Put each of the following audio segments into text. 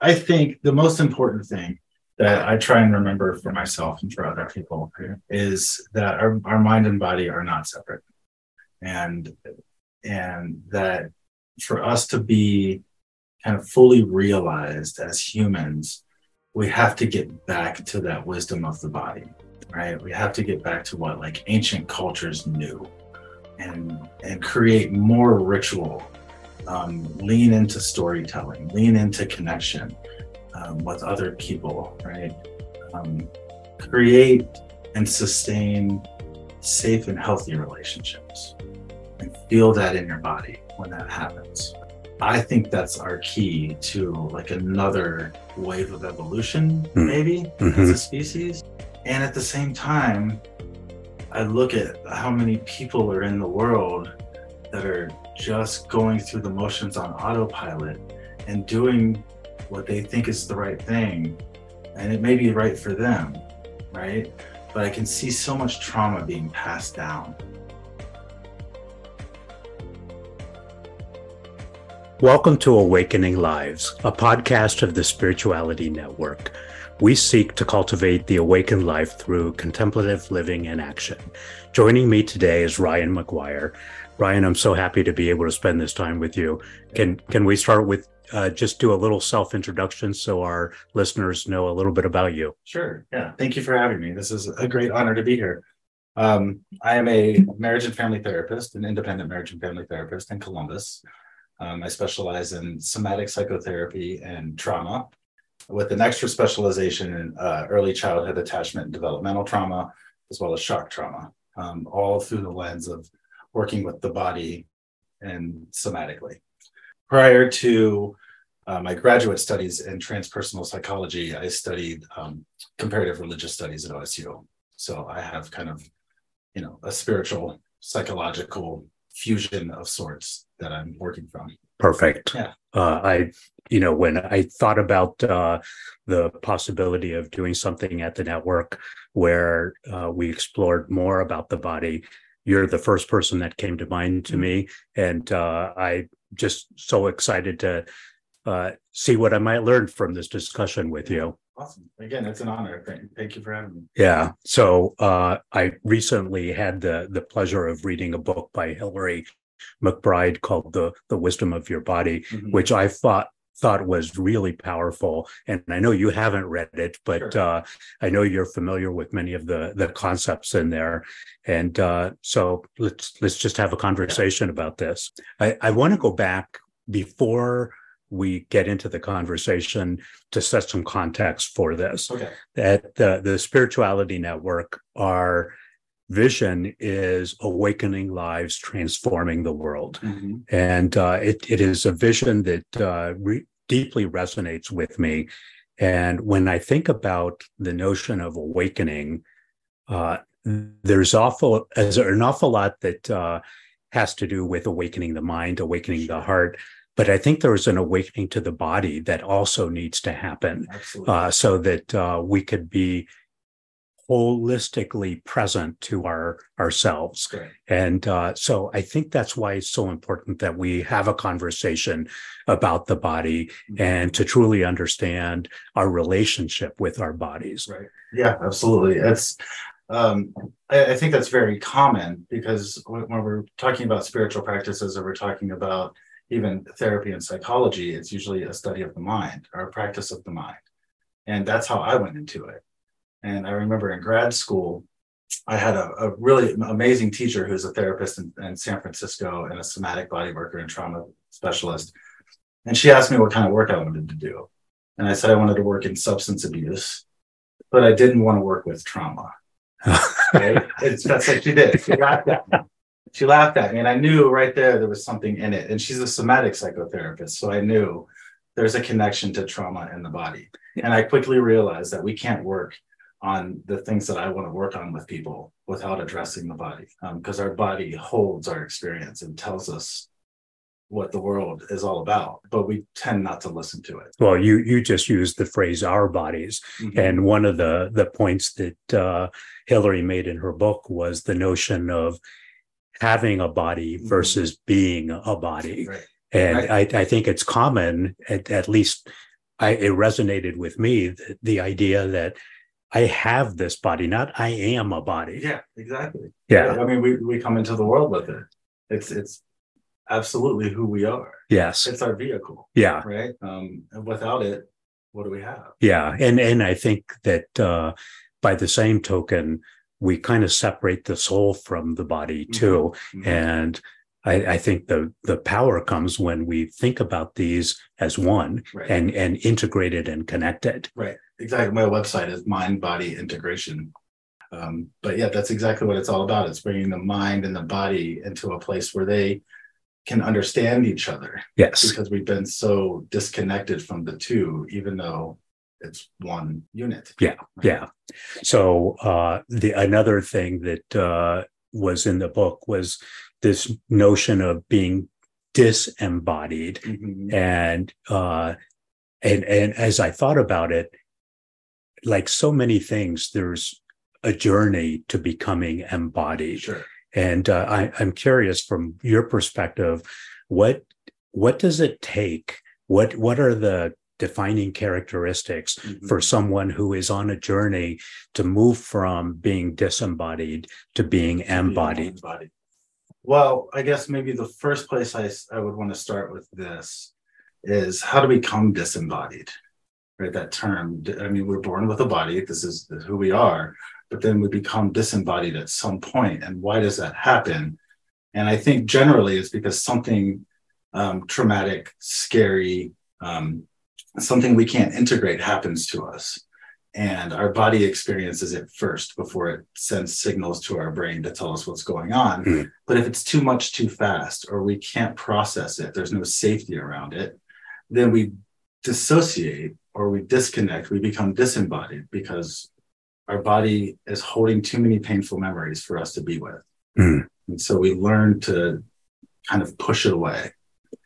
I think the most important thing that I try and remember for myself and for other people is that our mind and body are not separate. And that for us to be kind of fully realized as humans, we have to get back to that wisdom of the body, right? We have to get back to what like ancient cultures knew and create more ritual, lean into storytelling, lean into connection with other people, right? Create and sustain safe and healthy relationships and feel that in your body when that happens. I think that's our key to like another wave of evolution, maybe, as a species. And at the same time, I look at how many people are in the world that are just going through the motions on autopilot and doing what they think is the right thing. And it may be right for them, right? But I can see so much trauma being passed down. Welcome to Awakening Lives, a podcast of the Spirituality Network. We seek to cultivate the awakened life through contemplative living and action. Joining me today is Ryan McGuire. Ryan, I'm so happy to be able to spend this time with you. Can we start with just do a little self-introduction so our listeners know a little bit about you? Sure. Yeah. Thank you for having me. This is a great honor to be here. I am a marriage and family therapist, an independent marriage and family therapist in Columbus. I specialize in somatic psychotherapy and trauma with an extra specialization in early childhood attachment and developmental trauma, as well as shock trauma, all through the lens of working with the body and somatically. Prior to my graduate studies in transpersonal psychology, I studied comparative religious studies at OSU. So I have kind of, you know, a spiritual, psychological fusion of sorts that I'm working from. Perfect. Yeah. When I thought about the possibility of doing something at the network where we explored more about the body, you're the first person that came to mind to me. And I just so excited to see what I might learn from this discussion with you. Awesome. Again, it's an honor. Thank you for having me. Yeah. So I recently had the pleasure of reading a book by Hillary McBride called The Wisdom of Your Body, which I thought was really powerful. And I know you haven't read it, but I know you're familiar with many of the concepts in there. And so let's just have a conversation about this. I want to go back before we get into the conversation to set some context for this. Okay. That the Spirituality Network, our vision is awakening lives, transforming the world. And it is a vision that deeply resonates with me. And when I think about the notion of awakening, there's an awful lot that has to do with awakening the mind, awakening the heart. But I think there is an awakening to the body that also needs to happen so that we could be holistically present to ourselves. Great. And so I think that's why it's so important that we have a conversation about the body and to truly understand our relationship with our bodies. Right. Yeah, absolutely. That's I think that's very common because when we're talking about spiritual practices or we're talking about even therapy and psychology, it's usually a study of the mind or a practice of the mind. And that's how I went into it. And I remember in grad school, I had a really amazing teacher who's a therapist in San Francisco and a somatic body worker and trauma specialist. And she asked me what kind of work I wanted to do. And I said I wanted to work in substance abuse, but I didn't want to work with trauma. Okay? That's what she did. She got that. She laughed at me, and I knew right there was something in it. And she's a somatic psychotherapist, so I knew there's a connection to trauma in the body. And I quickly realized that we can't work on the things that I want to work on with people without addressing the body, because our body holds our experience and tells us what the world is all about, but we tend not to listen to it. Well, you just used the phrase "our bodies," and one of the points that Hillary made in her book was the notion of having a body versus being a body. Right. And I think it's common, at least it resonated with me, the idea that I have this body, not I am a body. Yeah, exactly. Yeah. I mean, we come into the world with it. It's absolutely who we are. Yes. It's our vehicle. Yeah. Right. And without it, what do we have? Yeah. And I think that by the same token, we kind of separate the soul from the body too. Mm-hmm. And I think the power comes when we think about these as one, right, and integrated and connected. Right. Exactly. My website is Mind Body Integration. But yeah, that's exactly what it's all about. It's bringing the mind and the body into a place where they can understand each other. Yes. Because we've been so disconnected from the two, even though it's one unit. Yeah. Right? Yeah. So another thing that was in the book was this notion of being disembodied. Mm-hmm. And as I thought about it, like so many things, there's a journey to becoming embodied. Sure. And I'm curious, from your perspective, what does it take? What are the defining characteristics, mm-hmm, for someone who is on a journey to move from being disembodied to being embodied? Well, I guess maybe the first place I would want to start with this is how to become disembodied, right? That term, I mean, we're born with a body. This is who we are, but then we become disembodied at some point. And why does that happen? And I think generally it's because something traumatic, scary, something we can't integrate happens to us. And our body experiences it first before it sends signals to our brain to tell us what's going on. Mm-hmm. But if it's too much too fast, or we can't process it, there's no safety around it, then we dissociate or we disconnect, we become disembodied because our body is holding too many painful memories for us to be with. Mm-hmm. And so we learn to kind of push it away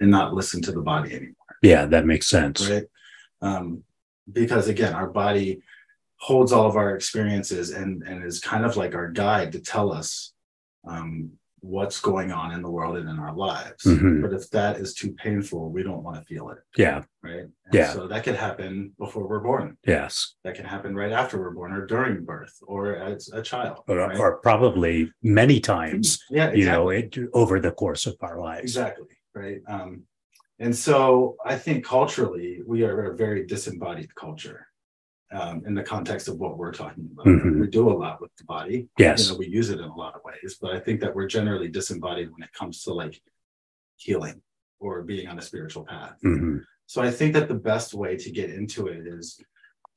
and not listen to the body anymore. Yeah, that makes sense. Right? Because again, our body holds all of our experiences and is kind of like our guide to tell us what's going on in the world and in our lives. Mm-hmm. But if that is too painful, we don't want to feel it. Yeah. Right. And yeah. So that could happen before we're born. Yes. That can happen right after we're born, or during birth, or as a child. Right? Or probably many times, yeah, exactly, over the course of our lives. Exactly. Right. And so I think culturally, we are a very disembodied culture in the context of what we're talking about. Mm-hmm. We do a lot with the body. Yes. We use it in a lot of ways, but I think that we're generally disembodied when it comes to like healing or being on a spiritual path. Mm-hmm. So I think that the best way to get into it is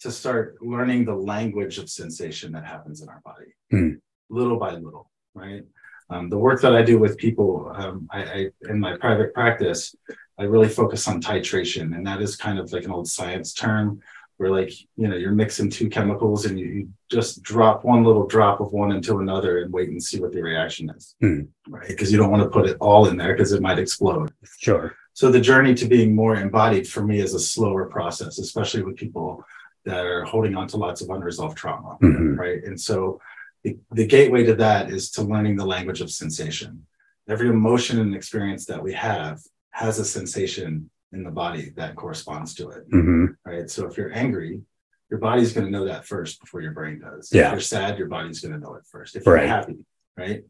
to start learning the language of sensation that happens in our body, little by little, right? The work that I do with people, in my private practice, I really focus on titration, and that is kind of like an old science term where, like, you're mixing two chemicals and you just drop one little drop of one into another and wait and see what the reaction is, right? Because you don't want to put it all in there because it might explode. Sure. So the journey to being more embodied for me is a slower process, especially with people that are holding on to lots of unresolved trauma, mm-hmm, right? And so the gateway to that is to learning the language of sensation. Every emotion and experience that we have has a sensation in the body that corresponds to it, mm-hmm, right? So if you're angry, your body's going to know that first before your brain does. Yeah. If you're sad, your body's going to know it first. If you're happy, right?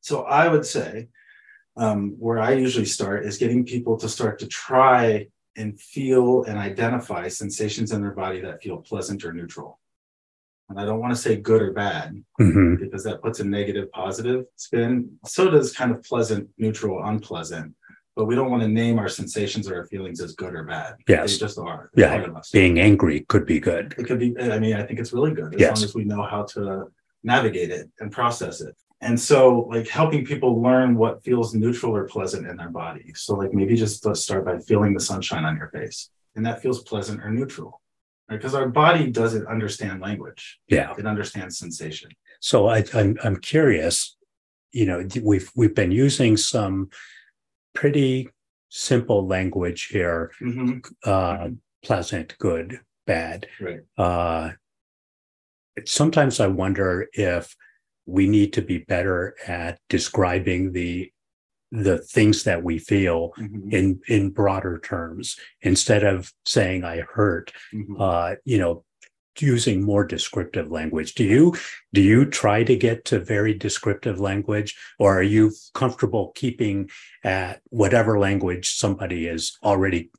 So I would say where I usually start is getting people to start to try and feel and identify sensations in their body that feel pleasant or neutral. And I don't want to say good or bad, mm-hmm, because that puts a negative, positive spin. So does kind of pleasant, neutral, unpleasant. But we don't want to name our sensations or our feelings as good or bad. Yes. They just are. They're part of us. Being angry could be good. It could be. I mean, I think it's really good as long as we know how to navigate it and process it. And so, like, helping people learn what feels neutral or pleasant in their body. So, like, maybe just start by feeling the sunshine on your face. And that feels pleasant or neutral, right? Because our body doesn't understand language. Yeah. It understands sensation. So I'm curious, we've been using some pretty simple language here, mm-hmm, pleasant, good, bad. Right. Sometimes I wonder if we need to be better at describing the the things that we feel mm-hmm. in broader terms, instead of saying I hurt, mm-hmm. Using more descriptive language. Do you try to get to very descriptive language, or are you comfortable keeping at whatever language somebody is already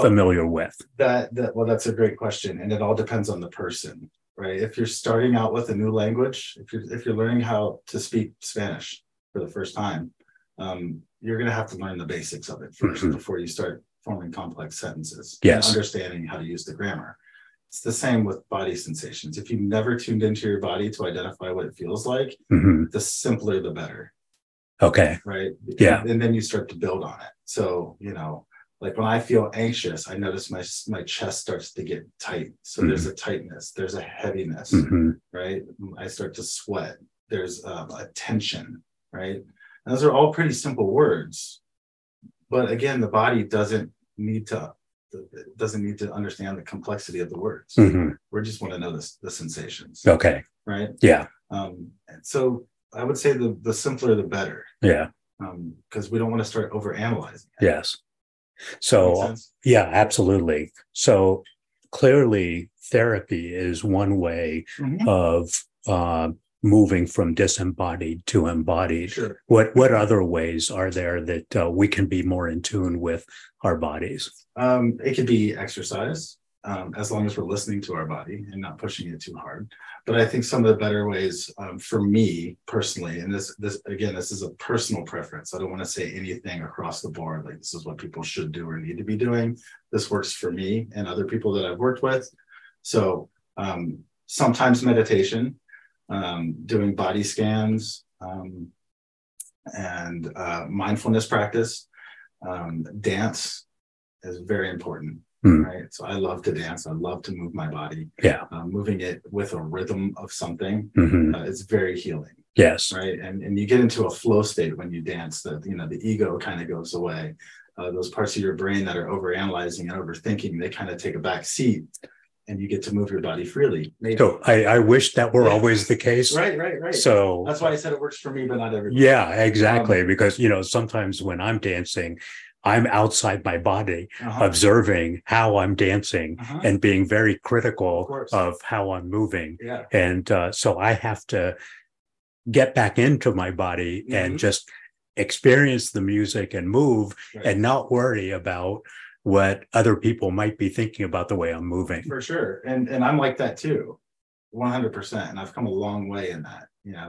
familiar with? That's a great question. And it all depends on the person, right? If you're starting out with a new language, if you're learning how to speak Spanish for the first time, you're going to have to learn the basics of it first mm-hmm. before you start forming complex sentences. Yes. And understanding how to use the grammar. It's the same with body sensations. If you've never tuned into your body to identify what it feels like, mm-hmm. the simpler, the better. Okay. Right. Yeah. And then you start to build on it. So, like when I feel anxious, I notice my chest starts to get tight. So mm-hmm. there's a tightness, there's a heaviness, mm-hmm. right? I start to sweat. There's a tension, right? And those are all pretty simple words. But again, the body doesn't need to understand the complexity of the words. Mm-hmm. We just want to know the sensations. Okay. Right. Yeah. So I would say the simpler, the better. Yeah. Because we don't want to start overanalyzing. Yes. So yeah, absolutely. So clearly therapy is one way mm-hmm. of, moving from disembodied to embodied. Sure. What other ways are there that we can be more in tune with our bodies? It could be exercise, as long as we're listening to our body and not pushing it too hard. But I think some of the better ways, for me personally, and this is a personal preference. I don't want to say anything across the board, like this is what people should do or need to be doing. This works for me and other people that I've worked with. So sometimes meditation, doing body scans, and mindfulness practice. Dance is very important, right? So I love to dance. I love to move my body. Yeah. Moving it with a rhythm of something, mm-hmm. It's very healing. Yes. Right. And you get into a flow state when you dance that, the ego kind of goes away. Those parts of your brain that are overanalyzing and overthinking, they kind of take a back seat. And you get to move your body freely. Maybe. So I wish that were always the case. Right. So that's why I said it works for me, but not everybody. Yeah, exactly. Because, sometimes when I'm dancing, I'm outside my body, uh-huh. observing how I'm dancing uh-huh. and being very critical of how I'm moving. Yeah. And so I have to get back into my body mm-hmm. and just experience the music and move and not worry about what other people might be thinking about the way I'm moving. For sure. And I'm like that too, 100%. And I've come a long way in that,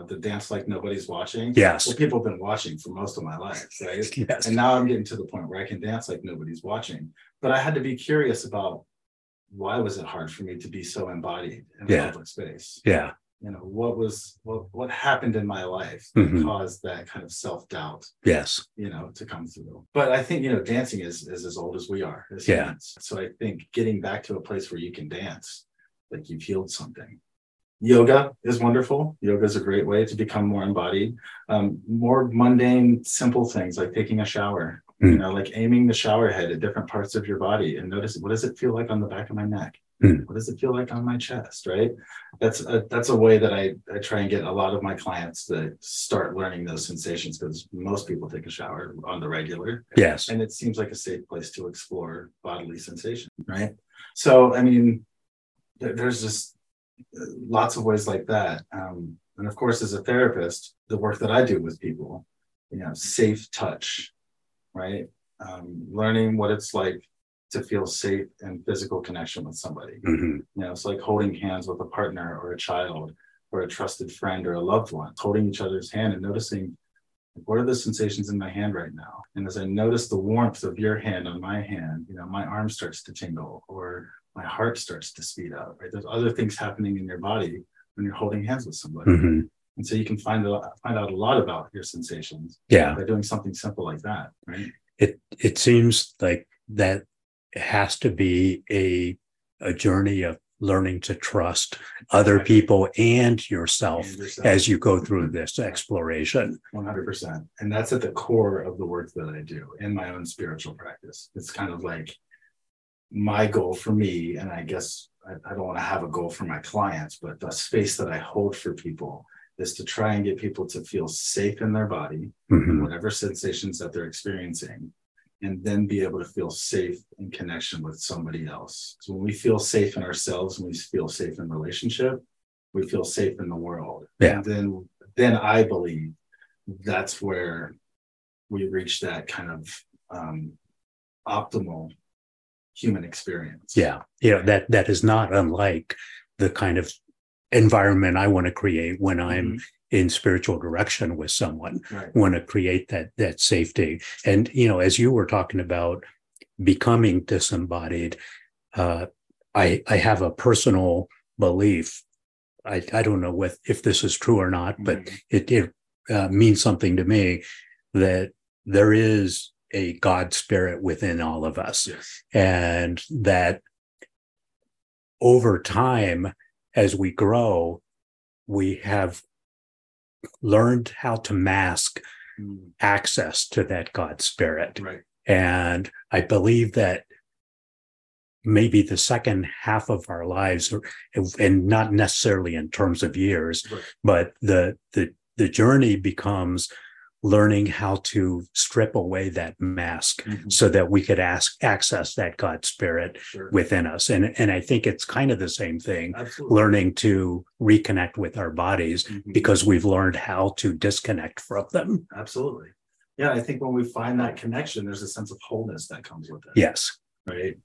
the dance like nobody's watching. Yes. Well, people have been watching for most of my life, right? Yes. And now I'm getting to the point where I can dance like nobody's watching. But I had to be curious about why was it hard for me to be so embodied in a public space? Yeah. What happened in my life that mm-hmm. caused that kind of self-doubt, yes, to come through. But I think, dancing is as old as we are. As humans. So I think getting back to a place where you can dance, like you've healed something. Yoga is wonderful. Yoga is a great way to become more embodied. More mundane, simple things like taking a shower, mm-hmm. Like aiming the shower head at different parts of your body and notice, what does it feel like on the back of my neck? What does it feel like on my chest, right? That's a way that I try and get a lot of my clients to start learning those sensations, because most people take a shower on the regular. Yes. And it seems like a safe place to explore bodily sensation, right? So, there's just lots of ways like that. And of course, as a therapist, the work that I do with people, safe touch, right? Learning what it's like to feel safe and physical connection with somebody. Mm-hmm. It's like holding hands with a partner or a child or a trusted friend or a loved one, holding each other's hand and noticing, what are the sensations in my hand right now? And as I notice the warmth of your hand on my hand, my arm starts to tingle or my heart starts to speed up, right? There's other things happening in your body when you're holding hands with somebody. Mm-hmm. And so you can find out a lot about your sensations by doing something simple like that, right? It seems like that it has to be a journey of learning to trust other people and yourself as you go through this exploration. 100%. And that's at the core of the work that I do in my own spiritual practice. It's kind of like my goal for me, and I guess I don't want to have a goal for my clients, but the space that I hold for people is to try and get people to feel safe in their body, mm-hmm. in whatever sensations that they're experiencing, and then be able to feel safe in connection with somebody else. So when we feel safe in ourselves, when we feel safe in relationship, we feel safe in the world. Yeah. And then I believe that's where we reach that kind of optimal human experience. Yeah. Yeah. That is not unlike the kind of environment I want to create when I'm mm-hmm. in spiritual direction with someone. Right. I want to create that safety. And, you know, as you were talking about becoming disembodied, I have a personal belief. I don't know if this is true or not, mm-hmm. but it means something to me that there is a God spirit within all of us. Yes. And that over time, as we grow, we have learned how to mask access to that God spirit. Right. And I believe that maybe the second half of our lives, and not necessarily in terms of years, right. but the journey becomes learning how to strip away that mask mm-hmm. so that we could access that God spirit sure. within us. And I think it's kind of the same thing, absolutely. Learning to reconnect with our bodies mm-hmm. because we've learned how to disconnect from them. Absolutely. Yeah. I think when we find that connection, there's a sense of wholeness that comes with it. Yes. Right.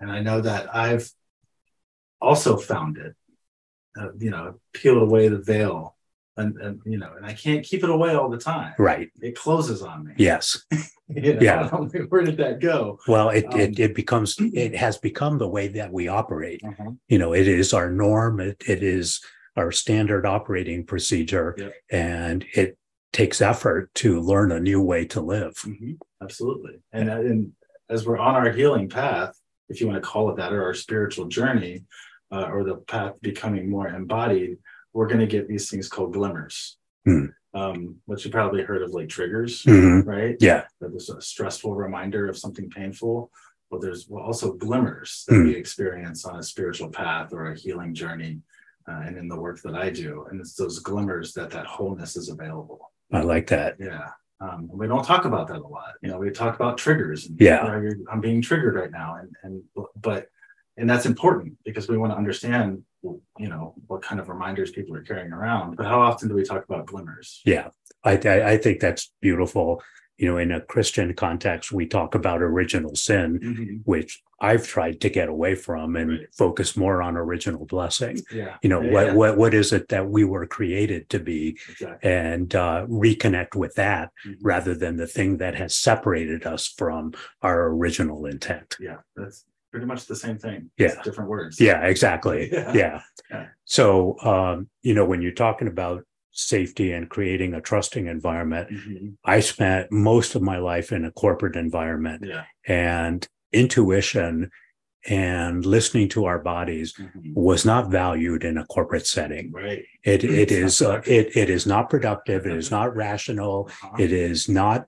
And I know that I've also found it, you know, peeled away the veil. And you know, and I can't keep it away all the time. Right. It closes on me. Yes. You know, yeah. Where did that go? Well, it has become the way that we operate. Uh-huh. You know, it is our norm. It is our standard operating procedure. Yep. And it takes effort to learn a new way to live. Mm-hmm. Absolutely. And as we're on our healing path, if you want to call it that, or our spiritual journey, or the path becoming more embodied, we're going to get these things called glimmers, which you probably heard of, like triggers, mm-hmm. right? Yeah. That was a stressful reminder of something painful. Well, there's also glimmers that we experience on a spiritual path or a healing journey, and in the work that I do. And it's those glimmers that wholeness is available. I like that. Yeah. We don't talk about that a lot. You know, we talk about triggers. And, yeah. You know, I'm being triggered right now. And that's important because we want to understand, you know, what kind of reminders people are carrying around. But how often do we talk about glimmers? Yeah, I think that's beautiful. You know, in a Christian context, we talk about original sin, mm-hmm. which I've tried to get away from and right. focus more on original blessing. Yeah. You know, what is it that we were created to be, exactly. and reconnect with that mm-hmm. rather than the thing that has separated us from our original intent. Yeah, that's pretty much the same thing. Yeah. It's different words. Yeah, exactly. Yeah. So, you know, when you're talking about safety and creating a trusting environment, mm-hmm. I spent most of my life in a corporate environment, yeah. and intuition and listening to our bodies mm-hmm. was not valued in a corporate setting. Right. It is not productive. It is not rational. Uh-huh. It is not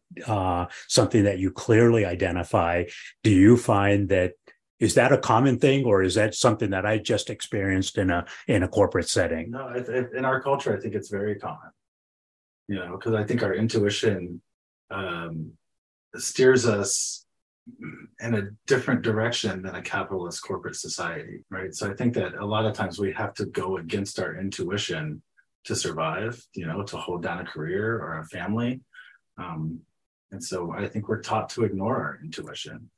something that you clearly identify. Do you find that? Is that a common thing, or is that something that I just experienced in a corporate setting? No, in our culture, I think it's very common, you know, because I think our intuition steers us in a different direction than a capitalist corporate society, right? So I think that a lot of times we have to go against our intuition to survive, you know, to hold down a career or a family. And so I think we're taught to ignore our intuition.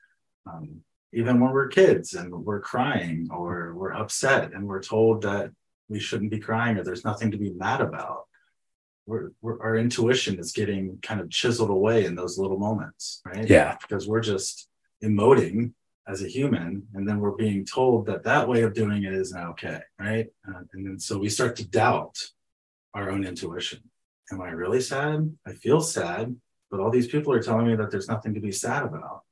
Even when we're kids and we're crying or we're upset and we're told that we shouldn't be crying or there's nothing to be mad about, our intuition is getting kind of chiseled away in those little moments, right? Yeah. Because we're just emoting as a human, and then we're being told that way of doing it isn't okay, right? And then so we start to doubt our own intuition. Am I really sad? I feel sad, but all these people are telling me that there's nothing to be sad about.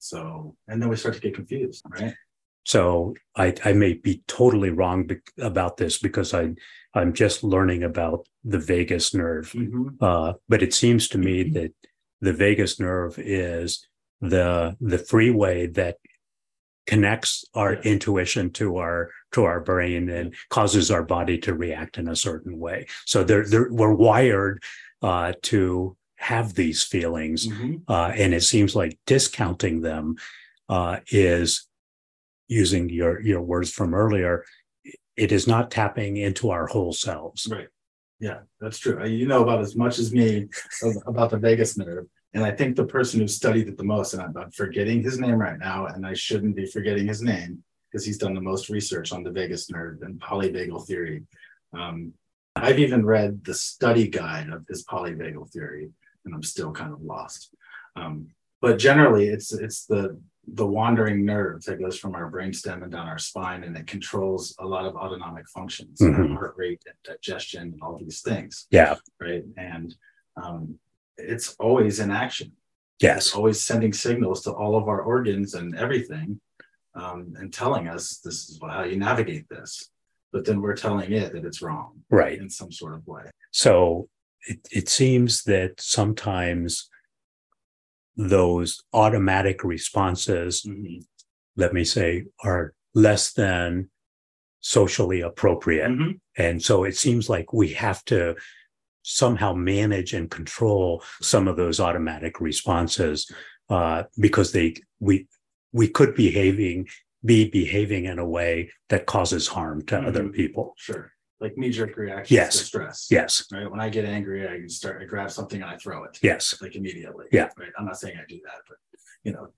So, and then we start to get confused, right? So I may be totally wrong about this because I'm just learning about the vagus nerve. Mm-hmm. But it seems to me that the vagus nerve is the freeway that connects our intuition to our brain and causes our body to react in a certain way. So we're wired to have these feelings, and it seems like discounting them is, using your words from earlier, it is not tapping into our whole selves. Right. Yeah, that's true. You know about as much as me about the vagus nerve. And I think the person who studied it the most, and I'm forgetting his name right now, and I shouldn't be forgetting his name because he's done the most research on the vagus nerve and polyvagal theory. I've even read the study guide of his polyvagal theory, and I'm still kind of lost. But generally, it's the wandering nerve that goes from our brainstem and down our spine, and it controls a lot of autonomic functions, heart rate and digestion and all these things. Yeah. Right. And it's always in action. Yes. It's always sending signals to all of our organs and everything, and telling us this is how you navigate this. But then we're telling it that it's wrong. Right. In some sort of way. So it seems that sometimes those automatic responses, let me say, are less than socially appropriate. And so it seems like we have to somehow manage and control some of those automatic responses, because we could be behaving in a way that causes harm to other people. Sure. Like knee-jerk reactions to stress. Yes. Right. When I get angry, I grab something and I throw it. Yes. Like immediately. Yeah. Right. I'm not saying I do that, but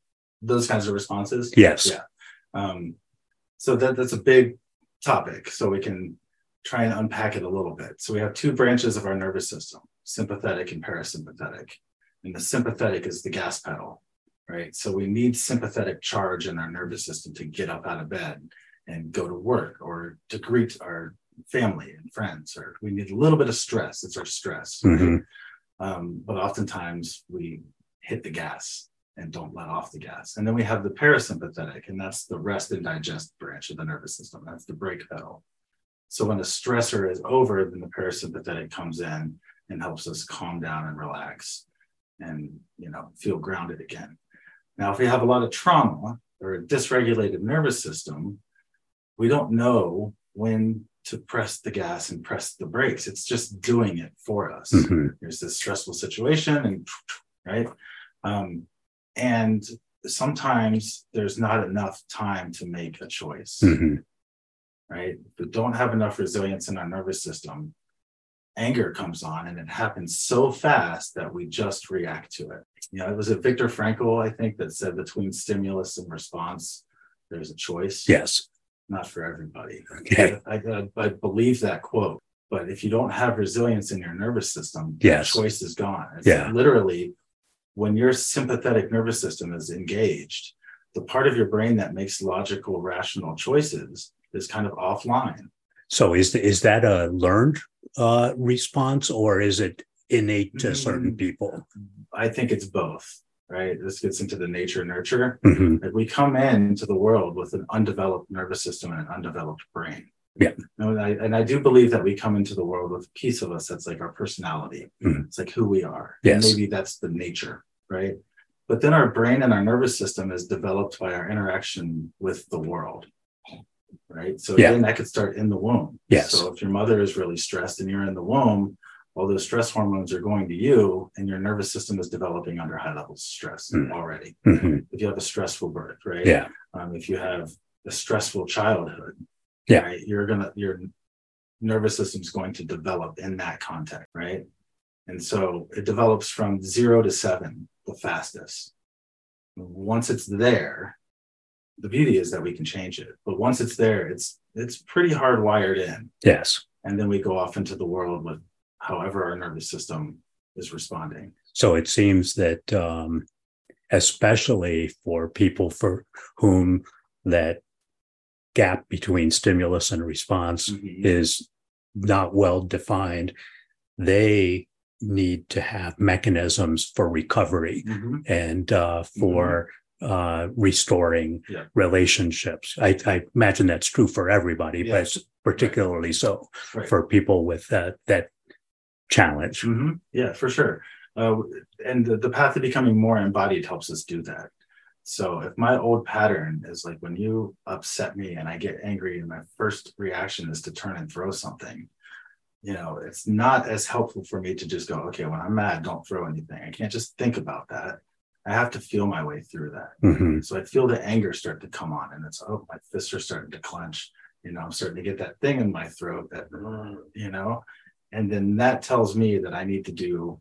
those kinds of responses. Yes. Yeah. So that's a big topic. So we can try and unpack it a little bit. So we have two branches of our nervous system, sympathetic and parasympathetic. And the sympathetic is the gas pedal, right? So we need sympathetic charge in our nervous system to get up out of bed and go to work or to greet our family and friends, or we need a little bit of stress. It's our stress. But oftentimes we hit the gas and don't let off the gas. And then we have the parasympathetic, and that's the rest and digest branch of the nervous system. That's the brake pedal. So when a stressor is over, then the parasympathetic comes in and helps us calm down and relax and, feel grounded again. Now, if we have a lot of trauma or a dysregulated nervous system, we don't know when to press the gas and press the brakes. It's just doing it for us. There's this stressful situation, and right. And sometimes there's not enough time to make a choice, right? We don't have enough resilience in our nervous system. Anger comes on, and it happens so fast that we just react to it. It was a Viktor Frankl, I think, that said between stimulus and response, there's a choice. Yes. Not for everybody. Okay. I believe that quote, but if you don't have resilience in your nervous system, the choice is gone. It's literally when your sympathetic nervous system is engaged, the part of your brain that makes logical, rational choices is kind of offline. So is that a learned response, or is it innate to certain people? I think it's both. Right. This gets into the nature nurture. Like we come into the world with an undeveloped nervous system and an undeveloped brain. Yeah. And I do believe that we come into the world with a piece of us that's like our personality. It's like who we are. Yes. And maybe that's the nature. Right. But then our brain and our nervous system is developed by our interaction with the world. Right. So again, that could start in the womb. Yes. So if your mother is really stressed and you're in the womb, all those stress hormones are going to you, and your nervous system is developing under high levels of stress already. If you have a stressful birth, right? Yeah. If you have a stressful childhood, right, your nervous system's going to develop in that context, right? And so it develops from 0 to 7 the fastest. Once it's there, the beauty is that we can change it. But once it's there, it's pretty hardwired in. Yes. And then we go off into the world with however our nervous system is responding. So it seems that especially for people for whom that gap between stimulus and response is not well defined, they need to have mechanisms for recovery and for restoring relationships. I imagine that's true for everybody, but particularly so for people with that challenge. Yeah, for sure. And the path to becoming more embodied helps us do that. So if my old pattern is like, when you upset me and I get angry and my first reaction is to turn and throw something, you know, it's not as helpful for me to just go, okay, when I'm mad, don't throw anything. I can't just think about that. I have to feel my way through that. Mm-hmm. So I feel the anger start to come on, and it's, oh, my fists are starting to clench. You know, I'm starting to get that thing in my throat that, you know, and then that tells me that I need to do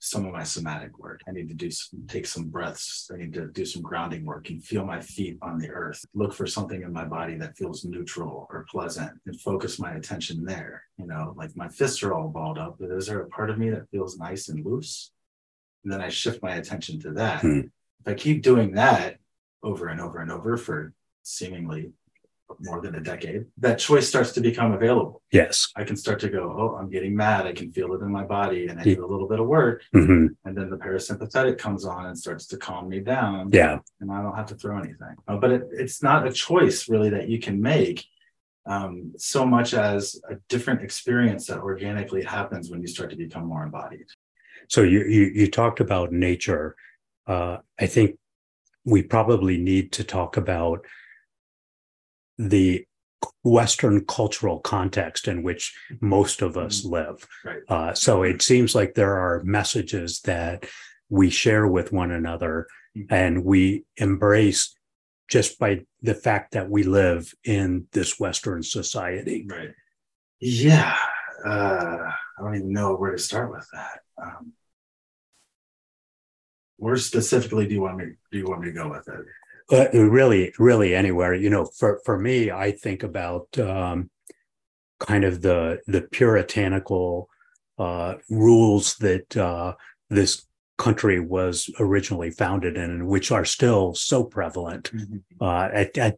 some of my somatic work. I need to take some breaths. I need to do some grounding work and feel my feet on the earth. Look for something in my body that feels neutral or pleasant and focus my attention there. You know, like my fists are all balled up, but is there a part of me that feels nice and loose? And then I shift my attention to that. Hmm. If I keep doing that over and over and over for seemingly more than a decade, that choice starts to become available. Yes. I can start to go, oh, I'm getting mad. I can feel it in my body, and I do a little bit of work. Mm-hmm. And then the parasympathetic comes on and starts to calm me down. Yeah. And I don't have to throw anything. But it's not a choice really that you can make, so much as a different experience that organically happens when you start to become more embodied. So you talked about nature. I think we probably need to talk about the Western cultural context in which most of us live. Right. So it seems like there are messages that we share with one another, and we embrace just by the fact that we live in this Western society. Right. Yeah. I don't even know where to start with that. Where specifically do you want me to go with it? Really anywhere. You know, for me, I think about kind of the puritanical rules that this country was originally founded in, and which are still so prevalent. Mm-hmm.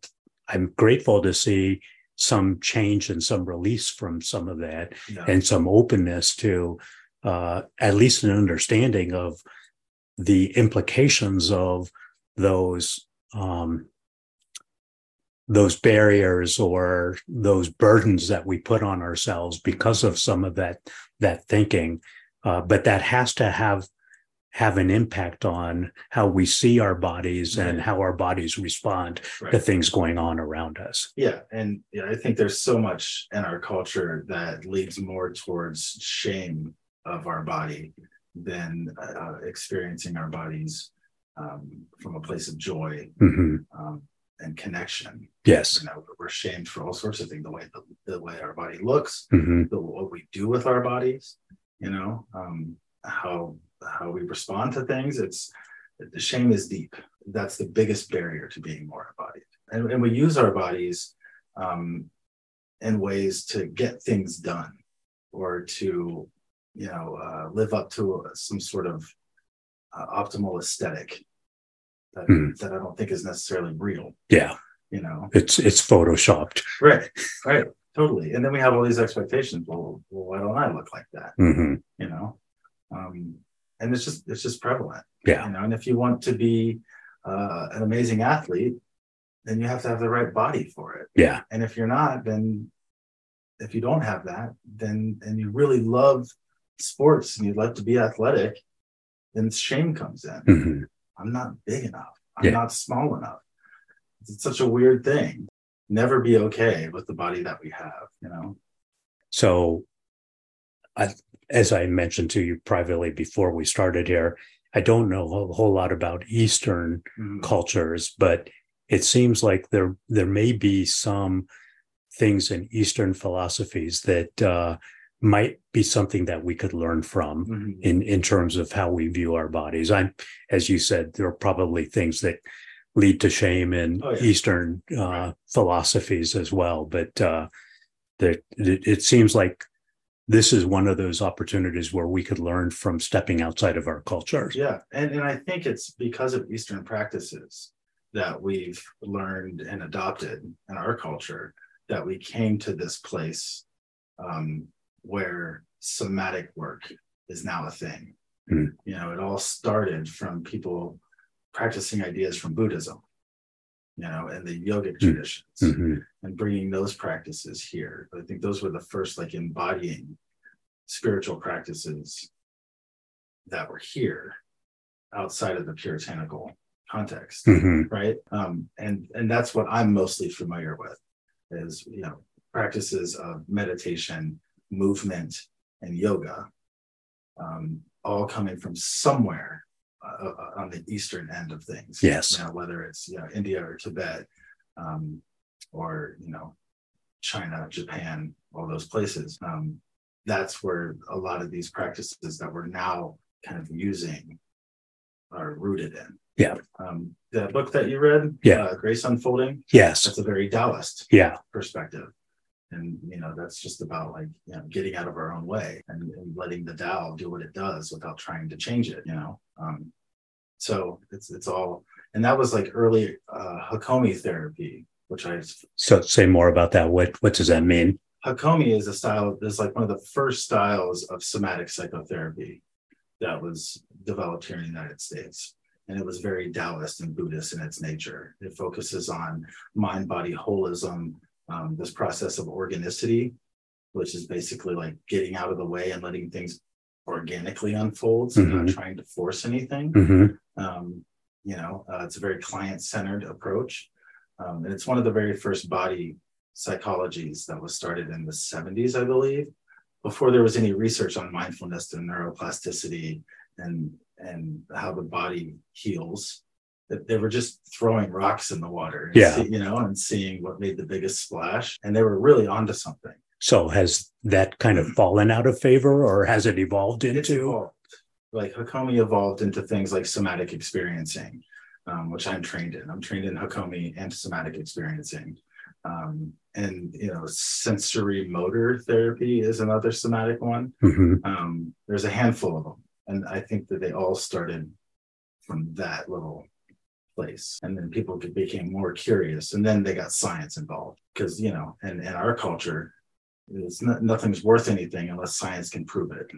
I'm grateful to see some change and some release from some of that, and some openness to at least an understanding of the implications of those barriers or those burdens that we put on ourselves because of some of that thinking. But that has to have an impact on how we see our bodies and how our bodies respond to things going on around us. Yeah. And I think there's so much in our culture that leads more towards shame of our body than experiencing our bodies from a place of joy and connection. Yes. You know, we're shamed for all sorts of things, the way our body looks, what we do with our bodies, you know, how we respond to things. It's, the shame is deep. That's the biggest barrier to being more embodied. And we use our bodies in ways to get things done or to, you know, live up to some sort of optimal aesthetic that I don't think is necessarily real. Yeah. You know, it's photoshopped. Right. Totally. And then we have all these expectations. Well, why don't I look like that? Mm-hmm. You know? And it's just prevalent. Yeah. You know, and if you want to be an amazing athlete, then you have to have the right body for it. Yeah. And if you're not, then if you don't have that, then, and you really love sports and you'd like to be athletic, then shame comes in. Mm-hmm. I'm not big enough. I'm not small enough. It's such a weird thing. Never be okay with the body that we have, you know? So as I mentioned to you privately before we started here, I don't know a whole lot about Eastern cultures, but it seems like there may be some things in Eastern philosophies that might be something that we could learn from in terms of how we view our bodies. As you said, there are probably things that lead to shame in Eastern philosophies as well. But it seems like this is one of those opportunities where we could learn from stepping outside of our culture. Yeah. And I think it's because of Eastern practices that we've learned and adopted in our culture that we came to this place where somatic work is now a thing. Mm. You know, it all started from people practicing ideas from Buddhism, you know, and the yogic traditions and bringing those practices here. I think those were the first like embodying spiritual practices that were here outside of the puritanical context, mm-hmm. right? And that's what I'm mostly familiar with is, you know, practices of meditation, movement, and yoga, all coming from somewhere on the Eastern end of things. Yes. You know, whether it's, you know, India or Tibet, or, you know, China, Japan, all those places. That's where a lot of these practices that we're now kind of using are rooted in. Yeah. The book that you read, Grace Unfolding. Yes. That's a very Taoist perspective. And, you know, that's just about, like, you know, getting out of our own way and letting the Tao do what it does without trying to change it, you know? So it's all, and that was like early Hakomi therapy, which I... So say more about that. What does that mean? Hakomi is a style, is like one of the first styles of somatic psychotherapy that was developed here in the United States. And it was very Taoist and Buddhist in its nature. It focuses on mind-body holism, this process of organicity, which is basically like getting out of the way and letting things organically unfold, so mm-hmm. not trying to force anything. Mm-hmm. You know, it's a very client-centered approach. And it's one of the very first body psychologies that was started in the 70s, I believe, before there was any research on mindfulness and neuroplasticity and how the body heals. That they were just throwing rocks in the water, and and seeing what made the biggest splash. And they were really onto something. So has that kind of fallen out of favor, or has it evolved into? It's evolved. Like Hakomi evolved into things like somatic experiencing, which I'm trained in. I'm trained in Hakomi and somatic experiencing. And, you know, sensory motor therapy is another somatic one. Mm-hmm. There's a handful of them. And I think that they all started from that little place. And then people became more curious. And then they got science involved because, you know, in our culture, it's not, nothing's worth anything unless science can prove it.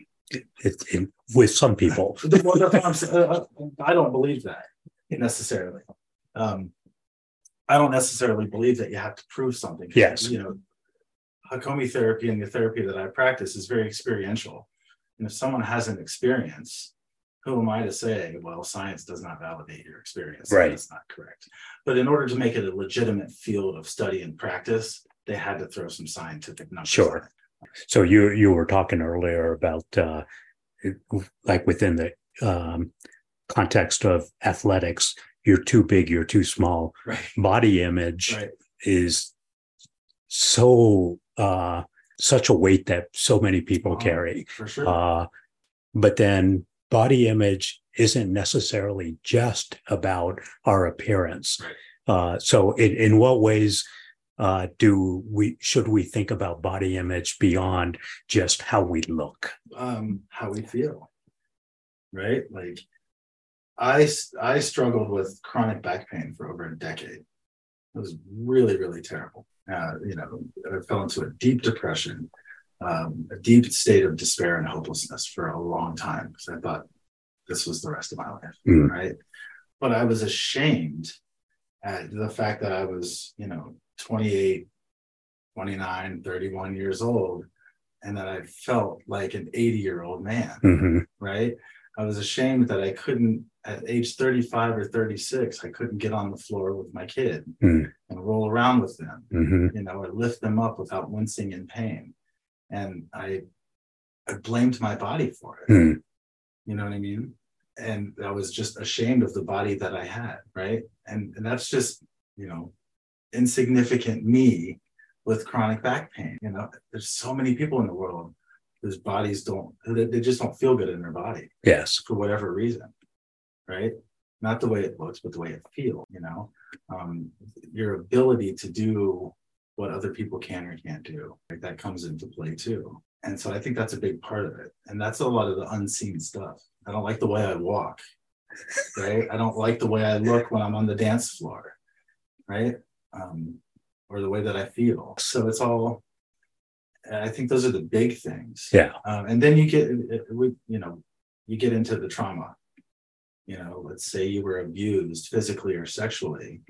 With some people. I don't believe that necessarily. I don't necessarily believe that you have to prove something. Yes. You know, Hakomi therapy and the therapy that I practice is very experiential. And if someone has an experience, who am I to say, well, science does not validate your experience? Right. That's not correct. But in order to make it a legitimate field of study and practice, they had to throw some scientific numbers. Sure. On it. So you were talking earlier about like within the context of athletics, you're too big, you're too small. Right. Body image is so... such a weight that so many people carry. For sure. But then body image isn't necessarily just about our appearance. Right. So in what ways should we think about body image beyond just how we look? How we feel, right? Like I struggled with chronic back pain for over a decade. It was really, really terrible. You know, I fell into a deep depression, a deep state of despair and hopelessness for a long time because I thought this was the rest of my life, right? But I was ashamed at the fact that I was, you know, 28, 29, 31 years old, and that I felt like an 80-year-old man, right? I was ashamed that I couldn't, at age 35 or 36, I couldn't get on the floor with my kid and roll around with them, you know, or lift them up without wincing in pain. And I blamed my body for it. You know what I mean? And I was just ashamed of the body that I had, right? And that's just, you know, insignificant me with chronic back pain. You know, there's so many people in the world whose bodies they just don't feel good in their body. Yes. For whatever reason. Right? Not the way it looks, but the way it feels, you know? Your ability to do what other people can or can't do, like that comes into play too. And so I think that's a big part of it. And that's a lot of the unseen stuff. I don't like the way I walk, right? I don't like the way I look when I'm on the dance floor, right? Or the way that I feel. So it's all, I think those are the big things. Yeah. And then you get into the trauma. You know, let's say you were abused physically or sexually,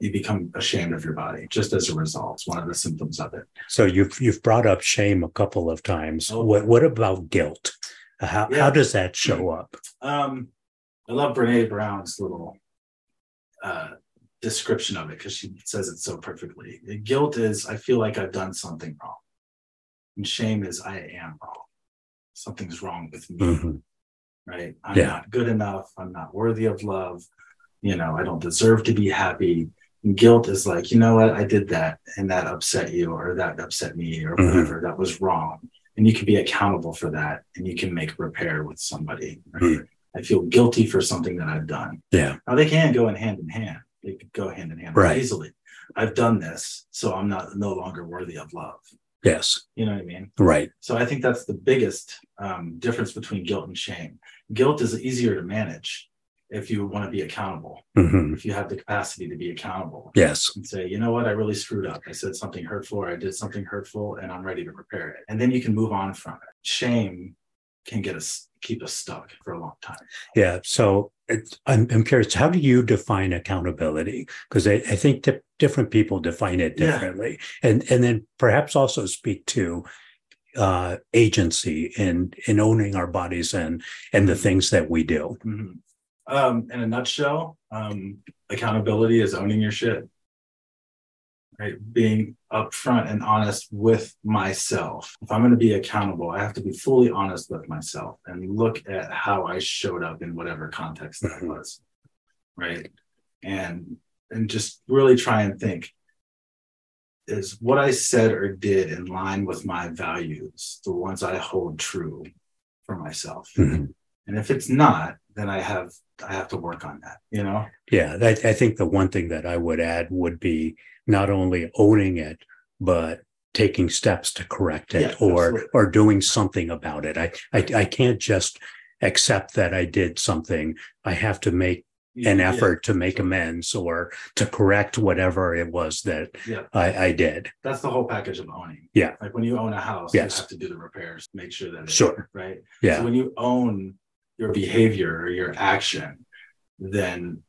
you become ashamed of your body just as a result. It's one of the symptoms of it. So you've brought up shame a couple of times. What about guilt? How does that show up? I love Brene Brown's little description of it, because she says it so perfectly. Guilt is, I feel like I've done something wrong. And shame is, I am wrong. Something's wrong with me, mm-hmm. right? I'm not good enough. I'm not worthy of love. You know, I don't deserve to be happy. And guilt is like, you know what? I did that, and that upset you, or that upset me, or whatever. Mm-hmm. That was wrong. And you can be accountable for that, and you can make repair with somebody. Right? Mm-hmm. I feel guilty for something that I've done. Yeah. Now, they can go in hand. They could go hand in hand easily. I've done this, so I'm no longer worthy of love. Yes. You know what I mean? Right. So I think that's the biggest difference between guilt and shame. Guilt is easier to manage if you want to be accountable, mm-hmm. if you have the capacity to be accountable. Yes. And say, you know what? I really screwed up. I said something hurtful, or I did something hurtful, and I'm ready to repair it. And then you can move on from it. Shame can keep us stuck for a long time. Yeah. So I'm curious, how do you define accountability? Because I think different people define it differently. Yeah. And then perhaps also speak to agency in owning our bodies and the things that we do. Mm-hmm. In a nutshell, accountability is owning your shit. Right? Being upfront and honest with myself. If I'm going to be accountable, I have to be fully honest with myself and look at how I showed up in whatever context that was, right? And just really try and think, is what I said or did in line with my values, the ones I hold true for myself? Mm-hmm. And if it's not, then I have to work on that, you know? Yeah, I think the one thing that I would add would be not only owning it, but taking steps to correct it, or doing something about it. I can't just accept that I did something. I have to make an effort to make amends or to correct whatever it was that I did. That's the whole package of owning. Yeah. Like when you own a house, you have to do the repairs, make sure that it's right. Yeah. So when you own your behavior or your action, then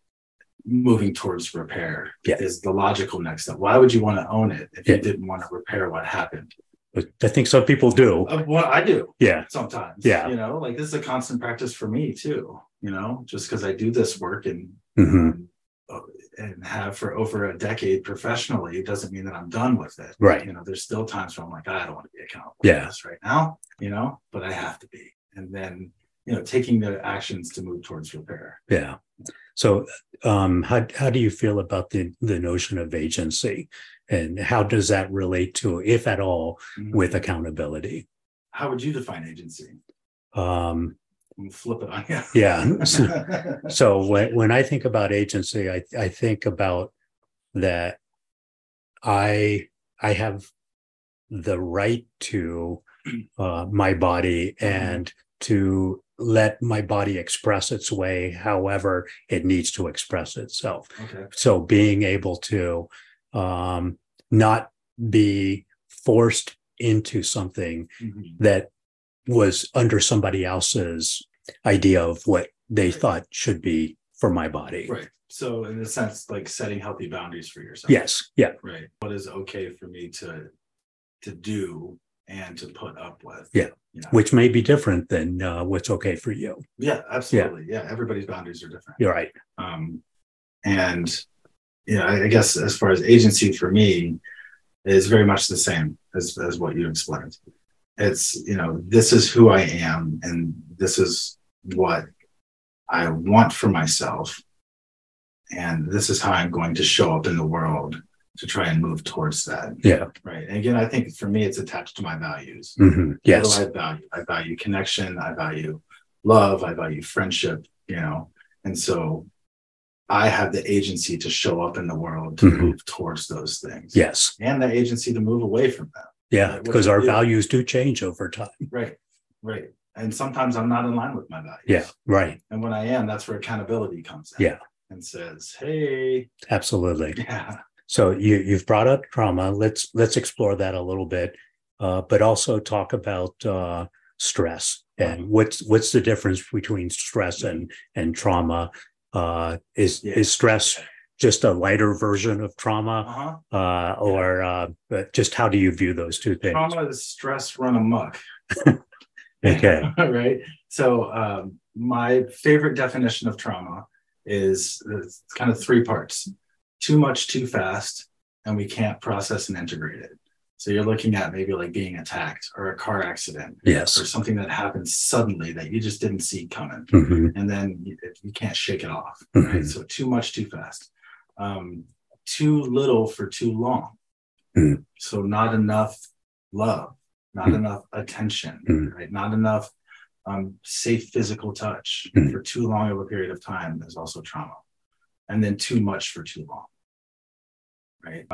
moving towards repair is the logical next step. Why would you want to own it if you didn't want to repair what happened? But I think some people do. Well, I do. Yeah. Sometimes. Yeah. You know, like this is a constant practice for me too, you know, just because I do this work and have for over a decade professionally, it doesn't mean that I'm done with it. Right. You know, there's still times where I'm like, I don't want to be accountable for this right now, you know, but I have to be. And then, you know, taking the actions to move towards repair. Yeah. So how do you feel about the notion of agency, and how does that relate to, if at all, with accountability? How would you define agency? Flip it on you. Yeah. So when I think about agency, I think about that I have the right to my body and to let my body express its way however it needs to express itself. Okay. So being able to not be forced into something that was under somebody else's idea of what they thought should be for my body. Right. So in a sense, like setting healthy boundaries for yourself. Yes. Yeah. Right. What is okay for me to do and to put up with. Yeah. You know? Which may be different than what's okay for you. Yeah, absolutely. Yeah. Everybody's boundaries are different. You're right. I guess as far as agency for me is very much the same as what you explained. It's, you know, this is who I am, and this is what I want for myself. And this is how I'm going to show up in the world to try and move towards that. Yeah. Right. And again, I think for me, it's attached to my values. Mm-hmm. Yes. What do I value? I value connection. I value love. I value friendship, you know? And so I have the agency to show up in the world to move towards those things. Yes. And the agency to move away from them. Yeah. Right? Because our values do change over time. Right. Right. And sometimes I'm not in line with my values. Yeah. Right. And when I am, that's where accountability comes in. Yeah. And says, hey. Absolutely. Yeah. So you've brought up trauma. Let's explore that a little bit, but also talk about stress and what's the difference between stress and trauma. Is stress just a lighter version of trauma, or just how do you view those two things? Trauma is stress run amok. Okay. Right. So my favorite definition of trauma is kind of three parts: too much, too fast, and we can't process and integrate it. So you're looking at maybe like being attacked or a car accident, yes, or something that happens suddenly that you just didn't see coming. Mm-hmm. And then you can't shake it off. Mm-hmm. Right? So too much, too fast, too little for too long. Mm-hmm. So not enough love, not mm-hmm. enough attention, mm-hmm. right? Not enough safe physical touch mm-hmm. for too long of a period of time. There's also trauma. And then too much for too long. Right.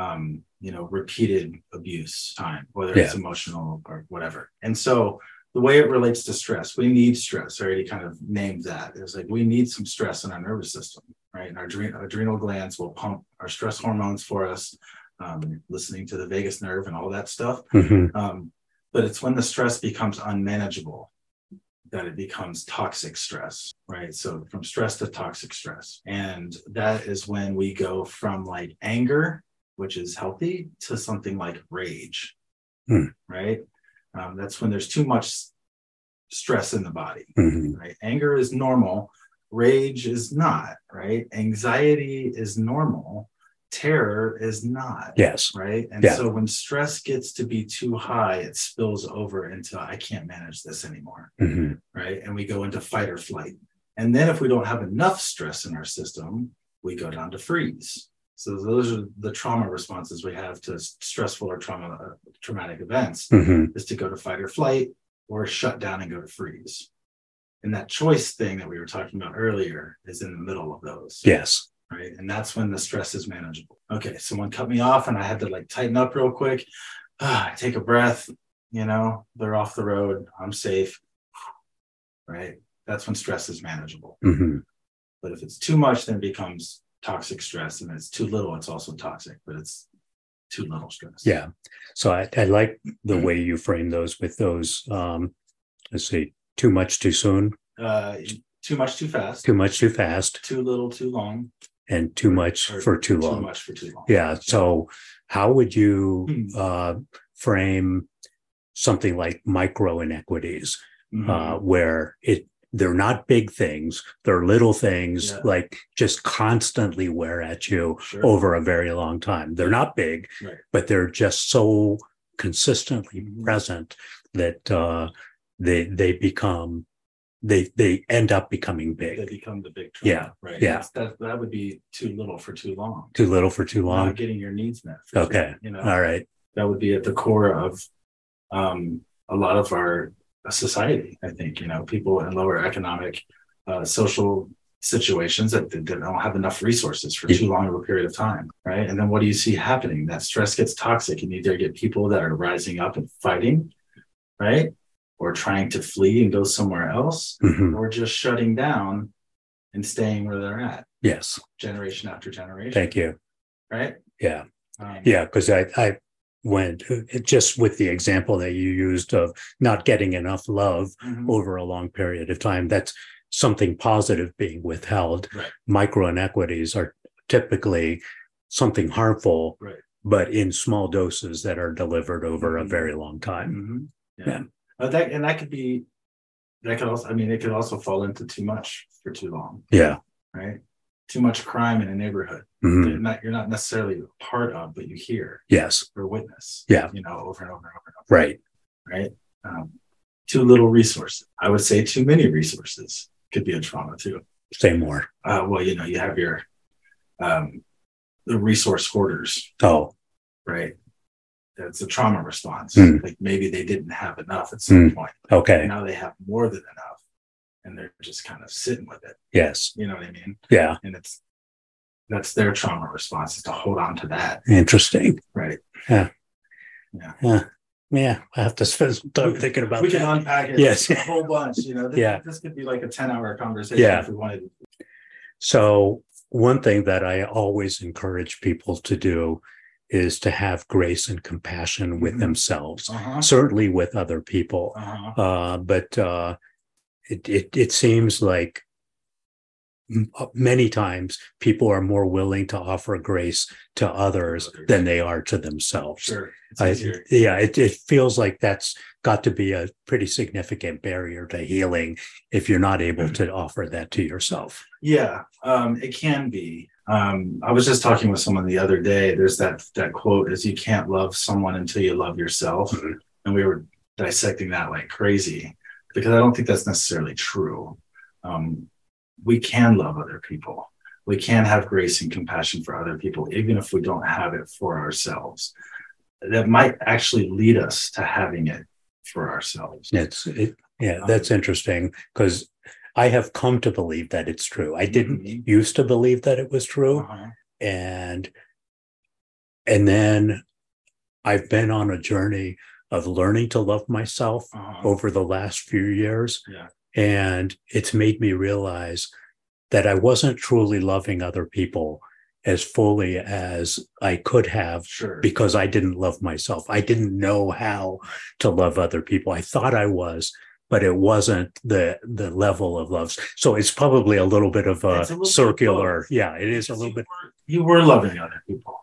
Repeated abuse time, whether it's emotional or whatever. And so the way it relates to stress, we need stress. I already kind of named that. It's like we need some stress in our nervous system, right? And our adrenal glands will pump our stress hormones for us, listening to the vagus nerve and all that stuff. Mm-hmm. But it's when the stress becomes unmanageable that it becomes toxic stress, right? So from stress to toxic stress. And that is when we go from like anger, which is healthy, to something like rage, right? That's when there's too much stress in the body, mm-hmm. right? Anger is normal. Rage is not, right? Anxiety is normal. Terror is not, yes, right? And so when stress gets to be too high, it spills over into I can't manage this anymore, mm-hmm. right? And we go into fight or flight. And then if we don't have enough stress in our system, we go down to freeze. So those are the trauma responses we have to stressful or traumatic events, mm-hmm. is to go to fight or flight or shut down and go to freeze. And that choice thing that we were talking about earlier is in the middle of those. Yes. Right. And that's when the stress is manageable. Okay. Someone cut me off and I had to like tighten up real quick. Take a breath. You know, they're off the road. I'm safe. Right. That's when stress is manageable. Mm-hmm. But if it's too much, then it becomes toxic stress, and it's too little, it's also toxic, but it's too little stress. Yeah. So I like the way you frame those with those, let's see, too much too soon. Too much too fast. Too much too fast. Too little too long. And too much for too long. Too much for too long. Yeah. So how would you frame something like micro inequities, mm-hmm. Where they're not big things, they're little things, like just constantly wear at you over a very long time. They're not big, but they're just so consistently present that they end up becoming big. They become the big trauma, right? Yeah. That would be too little for too long. Too little for too long. Not getting your needs met. Okay. You know? All right. That would be at the core of a lot of our society, I think, people in lower economic, social situations that don't have enough resources for too long of a period of time, right? And then what do you see happening? That stress gets toxic, and you either get people that are rising up and fighting, right? Or trying to flee and go somewhere else, mm-hmm. or just shutting down and staying where they're at. Yes. Generation after generation. Thank you. Right? Yeah. Because I went just with the example that you used of not getting enough love mm-hmm. over a long period of time, that's something positive being withheld. Right. Micro inequities are typically something harmful, but in small doses that are delivered over mm-hmm. a very long time. Mm-hmm. Yeah. It could also fall into too much for too long. Yeah. Right. Too much crime in a neighborhood mm-hmm. that you're not necessarily a part of, but you hear or witness, over and over and over. Right. Too little resources. I would say too many resources could be a trauma too. Say more. You have your, the resource hoarders. Oh, right. That's a trauma response. Mm. Like maybe they didn't have enough at some point. Okay. Now they have more than enough, and they're just kind of sitting with it. Yes. You know what I mean? Yeah. And that's their trauma response, is to hold on to that. Interesting. Right. Yeah. I have to spend some time thinking about that. We can unpack it. Yes. A whole bunch, This could be like a 10-hour conversation if we wanted. So one thing that I always encourage people to do is to have grace and compassion with mm-hmm. themselves, certainly with other people. But it seems like many times people are more willing to offer grace to others than they are to themselves. Sure. It feels like that's got to be a pretty significant barrier to healing if you're not able to offer that to yourself. Yeah, it can be. I was just talking with someone the other day. There's that quote is, you can't love someone until you love yourself. Mm-hmm. And we were dissecting that like crazy, because I don't think that's necessarily true. We can love other people. We can have grace and compassion for other people, even if we don't have it for ourselves. That might actually lead us to having it for ourselves. That's interesting, because I have come to believe that it's true. I didn't used to believe that it was true. Uh-huh. And then I've been on a journey of learning to love myself over the last few years. Yeah. And it's made me realize that I wasn't truly loving other people as fully as I could have, because I didn't love myself. I didn't know how to love other people. I thought I was, but it wasn't the level of love. So it's probably a little bit of a circular. Yeah, it is a little bit. You were loving other people.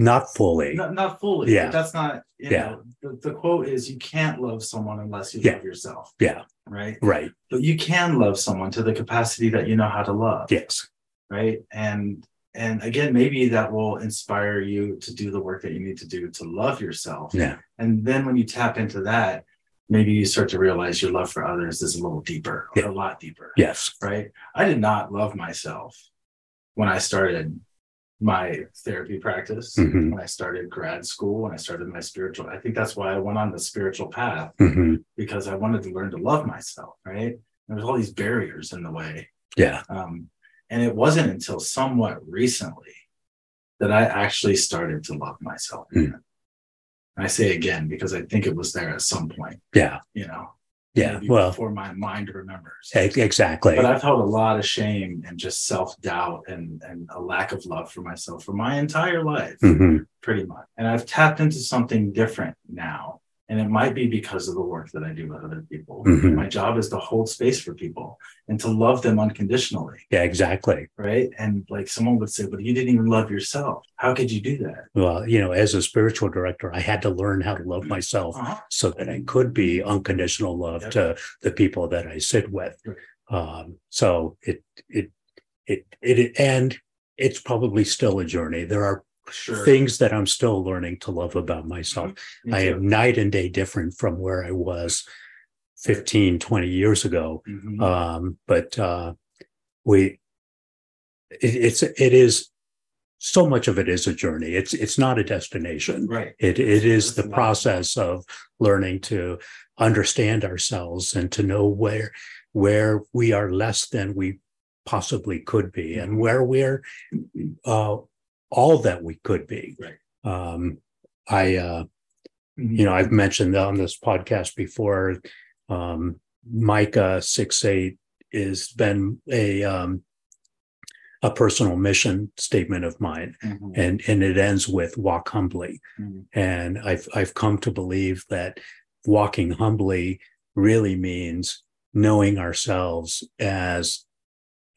Not fully. Not fully. Yeah. That's not, you know, the quote is, you can't love someone unless you love yourself. Yeah. Right. Right. But you can love someone to the capacity that you know how to love. Yes. Right. And again, maybe that will inspire you to do the work that you need to do to love yourself. Yeah. And then when you tap into that, maybe you start to realize your love for others is a little deeper, or a lot deeper. Yes. Right. I did not love myself when I started my therapy practice, when I started grad school, when I started my spiritual. I think that's why I went on the spiritual path, because I wanted to learn to love myself, right? There was all these barriers in the way. Yeah. And it wasn't until somewhat recently that I actually started to love myself. Mm. And I say again, because I think it was there at some point. Yeah. You know? Yeah. Well, before my mind remembers. Exactly. But I've held a lot of shame and just self-doubt and a lack of love for myself for my entire life, pretty much. And I've tapped into something different now. And it might be because of the work that I do with other people. Mm-hmm. My job is to hold space for people and to love them unconditionally. Yeah, exactly. Right. And like someone would say, but you didn't even love yourself. How could you do that? Well, you know, as a spiritual director, I had to learn how to love myself so that I could be unconditional love to the people that I sit with. So and it's probably still a journey. There are things that I'm still learning to love about myself. I am night and day different from where I was 15, 20 years ago. It is so much of it is a journey. It's not a destination. Right. It is the process of learning to understand ourselves and to know where we are less than we possibly could be, and where we're all that we could be. Right. You know, I've mentioned on this podcast before, Micah 6:8 has been a personal mission statement of mine, and it ends with walk humbly. And I've come to believe that walking humbly really means knowing ourselves as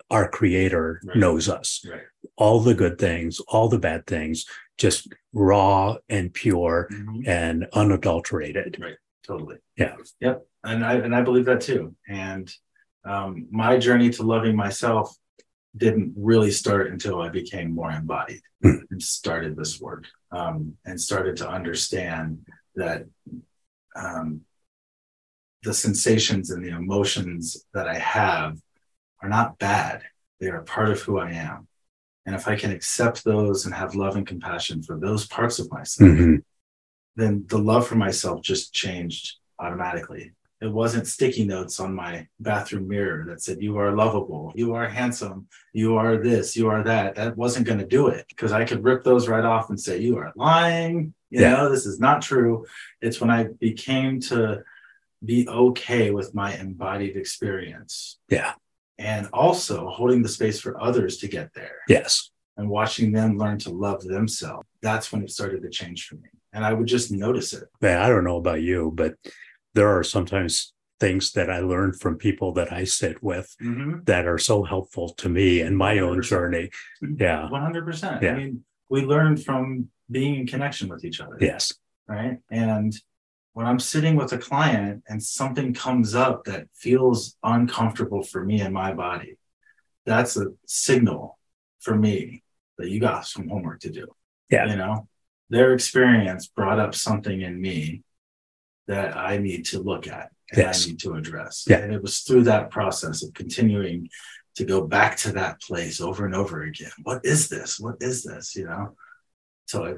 our creator knows us, all the good things, all the bad things, just raw and pure and unadulterated. Right. Totally. Yeah. Yep. And I believe that too. And my journey to loving myself didn't really start until I became more embodied and started this work, and started to understand that the sensations and the emotions that I have are not bad. They are part of who I am. And if I can accept those and have love and compassion for those parts of myself, then the love for myself just changed automatically. It wasn't sticky notes on my bathroom mirror that said, you are lovable, you are handsome, you are this, you are that. That wasn't going to do it, because I could rip those right off and say, you are lying. You know, this is not true. It's when I became to be okay with my embodied experience. Yeah. And also holding the space for others to get there. Yes. And watching them learn to love themselves. That's when it started to change for me. And I would just notice it. Man, I don't know about you, but there are sometimes things that I learned from people that I sit with that are so helpful to me and my own journey. Yeah. 100%. Yeah. I mean, we learn from being in connection with each other. Yes. Right. And when I'm sitting with a client and something comes up that feels uncomfortable for me and my body, that's a signal for me that you got some homework to do. Yeah. You know, their experience brought up something in me that I need to look at and I need to address. Yeah. And it was through that process of continuing to go back to that place over and over again. What is this? What is this? You know, so I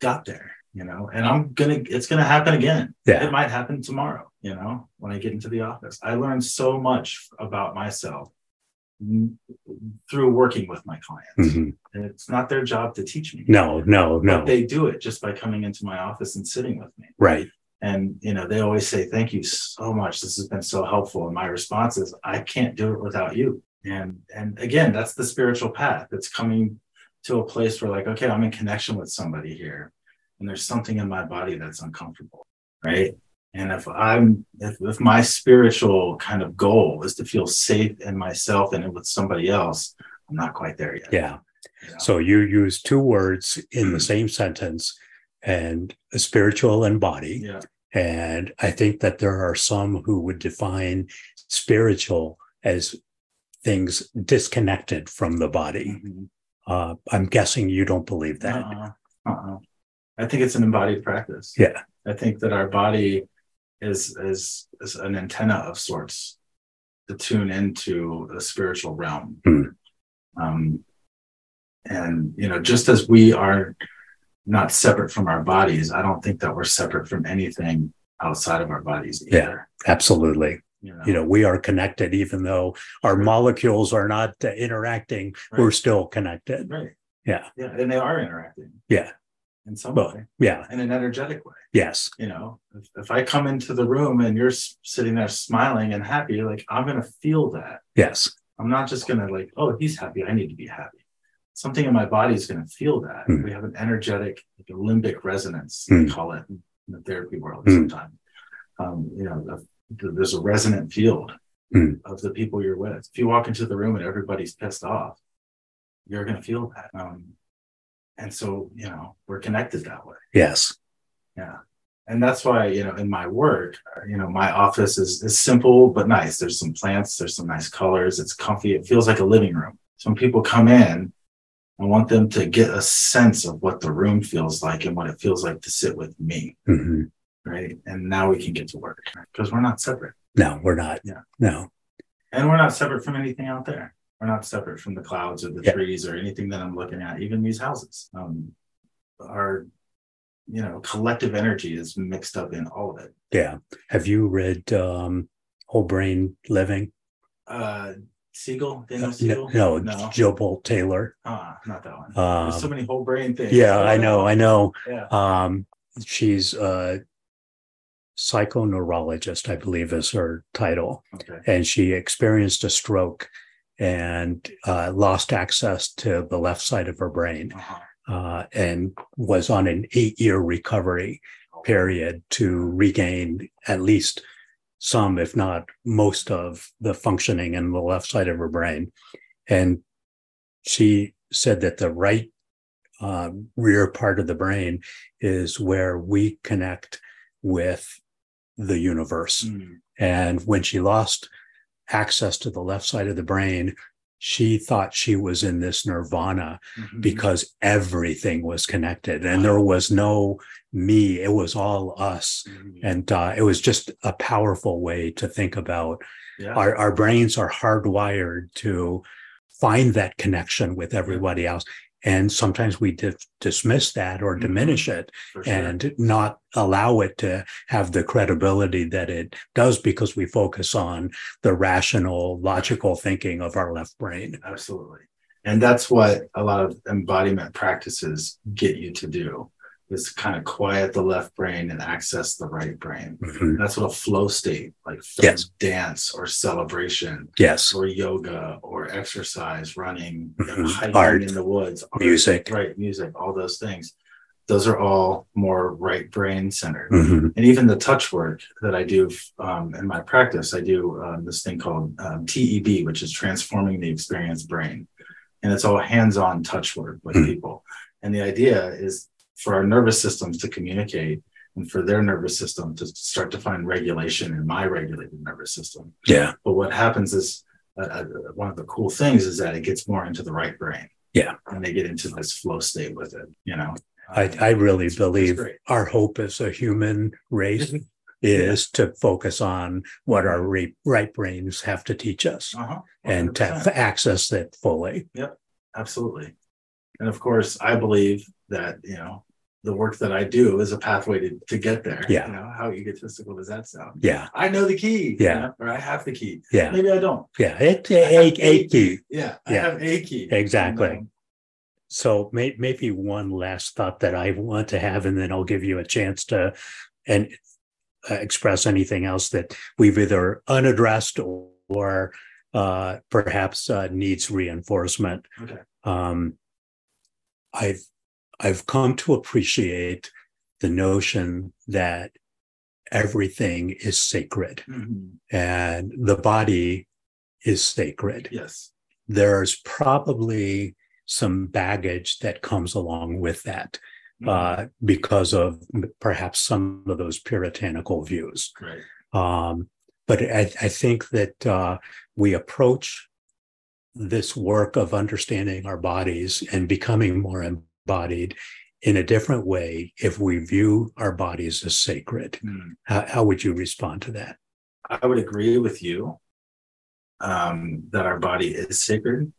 got there, you know, and it's going to happen again. Yeah. It might happen tomorrow, you know, when I get into the office. I learned so much about myself through working with my clients. And it's not their job to teach me. No. But they do it just by coming into my office and sitting with me. Right. And, you know, they always say, thank you so much. This has been so helpful. And my response is, I can't do it without you. And again, that's the spiritual path. It's coming to a place where, like, okay, I'm in connection with somebody here. And there's something in my body that's uncomfortable. Right. And if my spiritual kind of goal is to feel safe in myself and with somebody else, I'm not quite there yet. Yeah. You know? So you use two words in the same sentence, and spiritual and body. Yeah. And I think that there are some who would define spiritual as things disconnected from the body. I'm guessing you don't believe that. I think it's an embodied practice. Yeah. I think that our body is an antenna of sorts to tune into the spiritual realm. And, you know, just as we are not separate from our bodies, I don't think that we're separate from anything outside of our bodies either. Yeah, absolutely. You know, we are connected, even though our molecules are not interacting, we're still connected. Yeah. And they are interacting. Yeah. In some way. Yeah. In an energetic way. Yes. You know, if I come into the room and you're sitting there smiling and happy, like, I'm going to feel that. Yes. I'm not just going to, like, oh, he's happy, I need to be happy. Something in my body is going to feel that. We have an energetic, like, limbic resonance, they call it in the therapy world sometimes. You know, there's a resonant field of the people you're with. If you walk into the room and everybody's pissed off, you're going to feel that. And so, you know, we're connected that way. Yes. Yeah. And that's why, you know, in my work, you know, my office is simple but nice. There's some plants, there's some nice colors, it's comfy, it feels like a living room. So when people come in, I want them to get a sense of what the room feels like and what it feels like to sit with me, right? And now we can get to work, because we're not separate. No, we're not. Yeah, no. And we're not separate from anything out there. We're not separate from the clouds or the trees or anything that I'm looking at, even these houses. Our, you know, collective energy is mixed up in all of it. Yeah. Have you read Whole Brain Living? Siegel? Daniel Siegel? No, Jill Bolt Taylor. Not that one. There's so many whole brain things. Yeah, I know. Yeah. She's a psychoneurologist, I believe is her title. Okay. And she experienced a stroke and lost access to the left side of her brain and was on an 8-year recovery period to regain at least some, if not most, of the functioning in the left side of her brain. And she said that the right rear part of the brain is where we connect with the universe. And when she lost access to the left side of the brain, she thought she was in this nirvana because everything was connected and there was no me. It was all us. And it was just a powerful way to think about our brains are hardwired to find that connection with everybody else. And sometimes we dismiss that or diminish it and not allow it to have the credibility that it does, because we focus on the rational, logical thinking of our left brain. Absolutely. And that's what a lot of embodiment practices get you to do, is kind of quiet the left brain and access the right brain. That's what a flow state, like dance or celebration or yoga or exercise, running, hiking, art in the woods, music, all those things. those are all more right brain centered. Mm-hmm. And even the touch work that I do in my practice, I do this thing called TEB, which is transforming the experience brain. And it's all hands-on touch work with mm-hmm. people. And the idea is for our nervous systems to communicate and for their nervous system to start to find regulation in my regulated nervous system. Yeah. But what happens is one of the cool things is that it gets more into the right brain. Yeah. And they get into this flow state with it, you know. I really believe our hope as a human race is to focus on what our right brains have to teach us and to access that fully. Yep, absolutely. And of course, I believe that, you know, the work that I do is a pathway to get there. Yeah. You know, how egotistical does that sound? Yeah. I know the key. Yeah. You know, or I have the key. Yeah. Maybe I don't. Yeah. It's a key. Yeah. I have a key. Exactly. And, so maybe one last thought that I want to have, and then I'll give you a chance to express anything else that we've either unaddressed or perhaps needs reinforcement. Okay. I've come to appreciate the notion that everything is sacred, mm-hmm. and the body is sacred. Yes, there's probably some baggage that comes along with that because of perhaps some of those puritanical views. Right. But I think that we approach this work of understanding our bodies and becoming more embodied in a different way if we view our bodies as sacred. Mm. How would you respond to that? I would agree with you that our body is sacred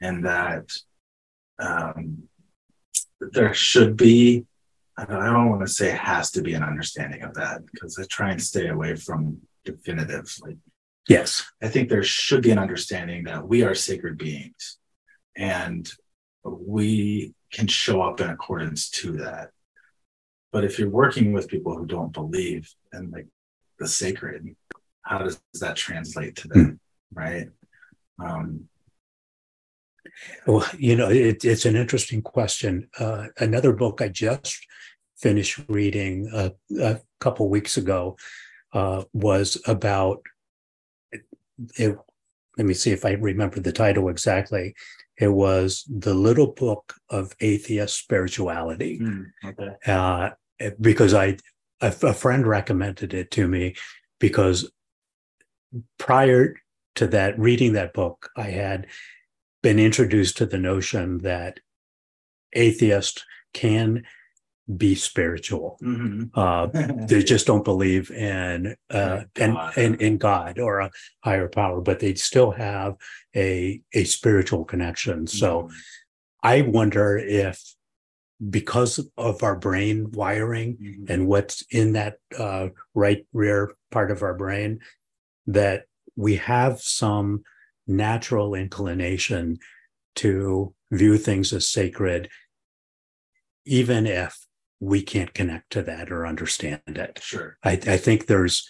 and that there should be, I don't want to say has to be an understanding of that because I try and stay away from definitive. Like, yes, I think there should be an understanding that we are sacred beings and we can show up in accordance to that. But if you're working with people who don't believe in like the sacred, how does that translate to them? Mm. Right. Well, you know, it's an interesting question. Another book I just finished reading a couple weeks ago was about, let me see if I remember the title exactly. It was The Little Book of Atheist Spirituality. Mm, okay. Because a friend recommended it to me because prior to that, reading that book, I had been introduced to the notion that atheists can be spiritual. Mm-hmm. They just don't believe in God or a higher power, but they still have a spiritual connection. Mm-hmm. So I wonder if because of our brain wiring mm-hmm. and what's in that right rear part of our brain, that we have some natural inclination to view things as sacred, even if we can't connect to that or understand it. Sure. I think there's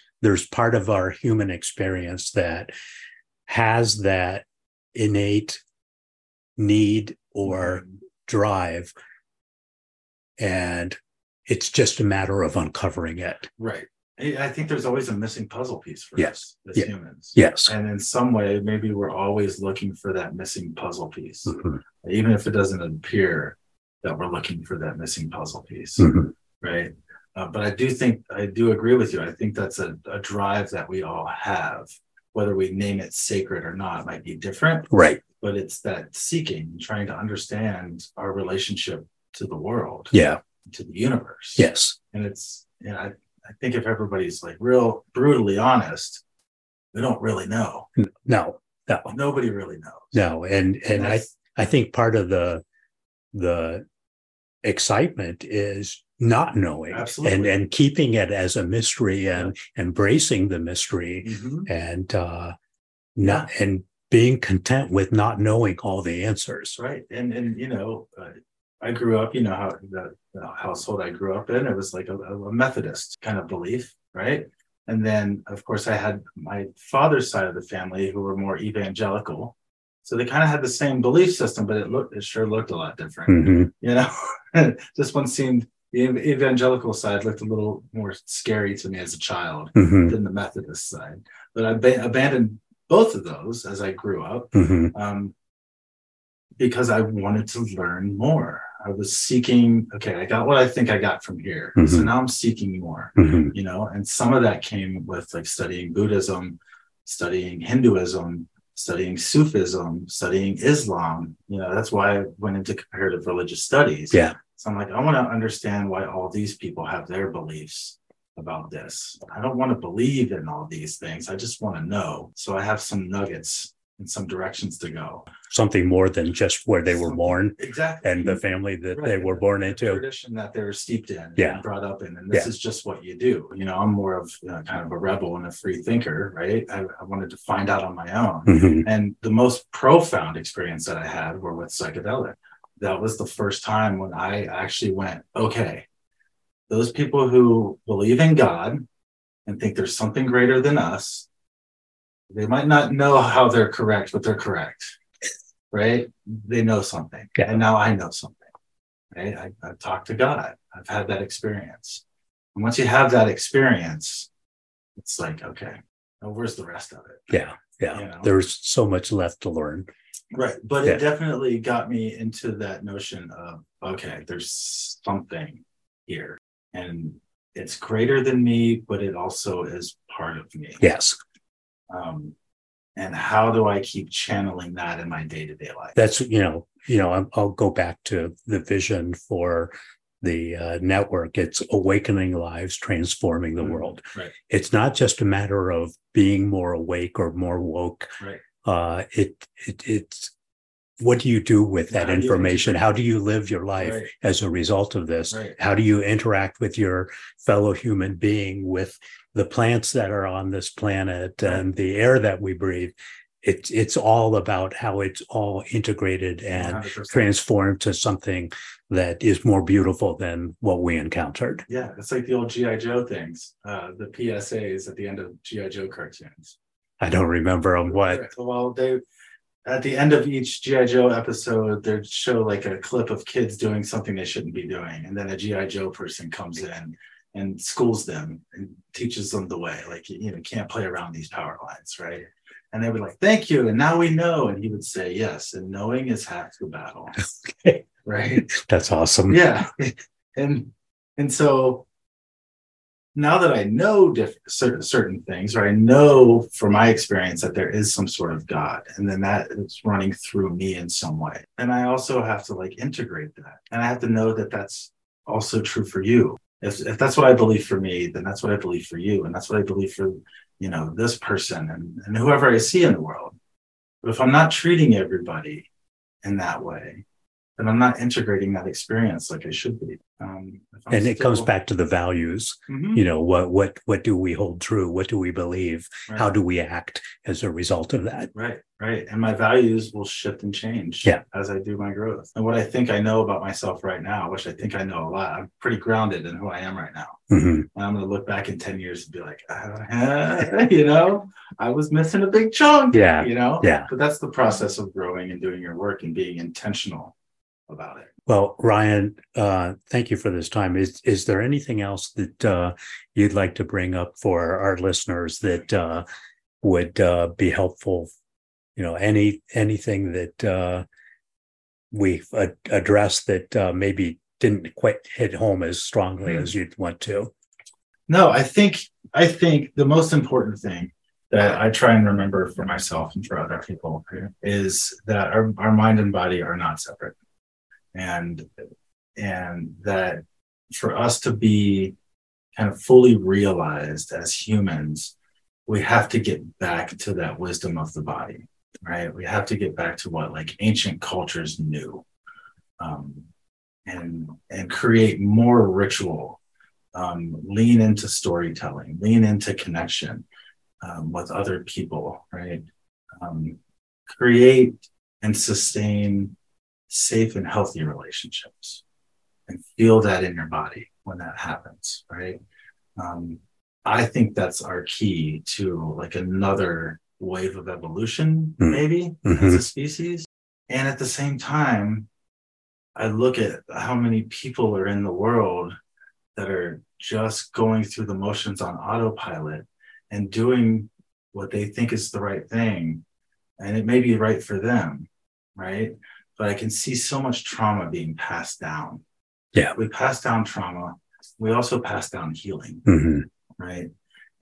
part of our human experience that has that innate need or drive, and it's just a matter of uncovering it. Right. I think there's always a missing puzzle piece for yes. us as yeah. humans. Yes. And in some way, maybe we're always looking for that missing puzzle piece, mm-hmm. even if it doesn't appear that we're looking for that missing puzzle piece. Mm-hmm. Right. But I do agree with you. I think that's a drive that we all have, whether we name it sacred or not, it might be different. Right. But it's that seeking, trying to understand our relationship to the world. Yeah. To the universe. Yes. And it's, you know, I think if everybody's like real brutally honest, we don't really know. No, nobody really knows. No, and I think part of the excitement is not knowing. Absolutely. and keeping it as a mystery and embracing the mystery mm-hmm. and not and being content with not knowing all the answers. Right, and you know. I grew up, you know, how the household I grew up in, it was like a Methodist kind of belief, right? And then, of course, I had my father's side of the family who were more evangelical. So they kind of had the same belief system, but it sure looked a lot different, mm-hmm. you know? This one seemed The evangelical side looked a little more scary to me as a child than the Methodist side. But I abandoned both of those as I grew up because I wanted to learn more. I was seeking, okay, I got what I think I got from here. So now I'm seeking more, you know, and some of that came with like studying Buddhism, studying Hinduism, studying Sufism, studying Islam. You know, that's why I went into comparative religious studies. Yeah. So I'm like, I want to understand why all these people have their beliefs about this. I don't want to believe in all these things. I just want to know. So I have some nuggets and some directions to go. Something more than just where they were born. Exactly. And the family that they were born into. The tradition that they were steeped in and brought up in. And this is just what you do. You know, I'm more of kind of a rebel and a free thinker, right? I wanted to find out on my own. And the most profound experience that I had were with psychedelic. That was the first time when I actually went, okay, those people who believe in God and think there's something greater than us, they might not know how they're correct, but they're correct, right? They know something. Yeah. And now I know something, right? I've talked to God. I've had that experience. And once you have that experience, it's like, okay, now where's the rest of it? Yeah, yeah. You know? There's so much left to learn. Right. But it definitely got me into that notion of, okay, there's something here. And it's greater than me, but it also is part of me. Yes. And how do I keep channeling that in my day-to-day life? That's, you know, I'll go back to the vision for the network. It's awakening lives, transforming the world. Right. It's not just a matter of being more awake or more woke. Right. It's what do you do with that information? How do you live your life as a result of this? Right. How do you interact with your fellow human being, with the plants that are on this planet and the air that we breathe? It's all about how it's all integrated and 100%. Transformed to something that is more beautiful than what we encountered. Yeah, it's like the old G.I. Joe things, the PSAs at the end of G.I. Joe cartoons. I don't remember on what. Well, they at the end of each G.I. Joe episode, they'd show like a clip of kids doing something they shouldn't be doing. And then a G.I. Joe person comes in and schools them and teaches them the way. Like, you know, can't play around these power lines, right? And they were like, thank you. And now we know. And he would say, yes. And knowing is half the battle. Okay. Right? That's awesome. Yeah. And so now that I know certain things, or I know from my experience that there is some sort of God, and then that is running through me in some way. And I also have to like integrate that. And I have to know that that's also true for you. If that's what I believe for me, then that's what I believe for you. And that's what I believe for, you know, this person and whoever I see in the world. But if I'm not treating everybody in that way, and I'm not integrating that experience like I should be. And it comes back to the values. You know, what do we hold true? What do we believe? Right. How do we act as a result of that? Right, right. And my values will shift and change as I do my growth. And what I think I know about myself right now, which I think I know a lot, I'm pretty grounded in who I am right now. And I'm going to look back in 10 years and be like, you know, I was missing a big chunk. Yeah. You know? Yeah. But that's the process of growing and doing your work and being intentional about it. Well, Ryan, thank you for this time. Is there anything else that you'd like to bring up for our listeners that would be helpful? You know, anything that we've addressed that maybe didn't quite hit home as strongly as you'd want to? No, I think the most important thing that I try and remember for myself and for other people is that our mind and body are not separate. And that for us to be kind of fully realized as humans, we have to get back to that wisdom of the body, right? We have to get back to what like ancient cultures knew, and create more ritual, lean into storytelling, lean into connection with other people, right? Create and sustain safe and healthy relationships, and feel that in your body when that happens, right? I think that's our key to like another wave of evolution, maybe as a species. And at the same time, I look at how many people are in the world that are just going through the motions on autopilot and doing what they think is the right thing. And it may be right for them, right? But I can see so much trauma being passed down. Yeah. We pass down trauma. We also pass down healing, mm-hmm. right?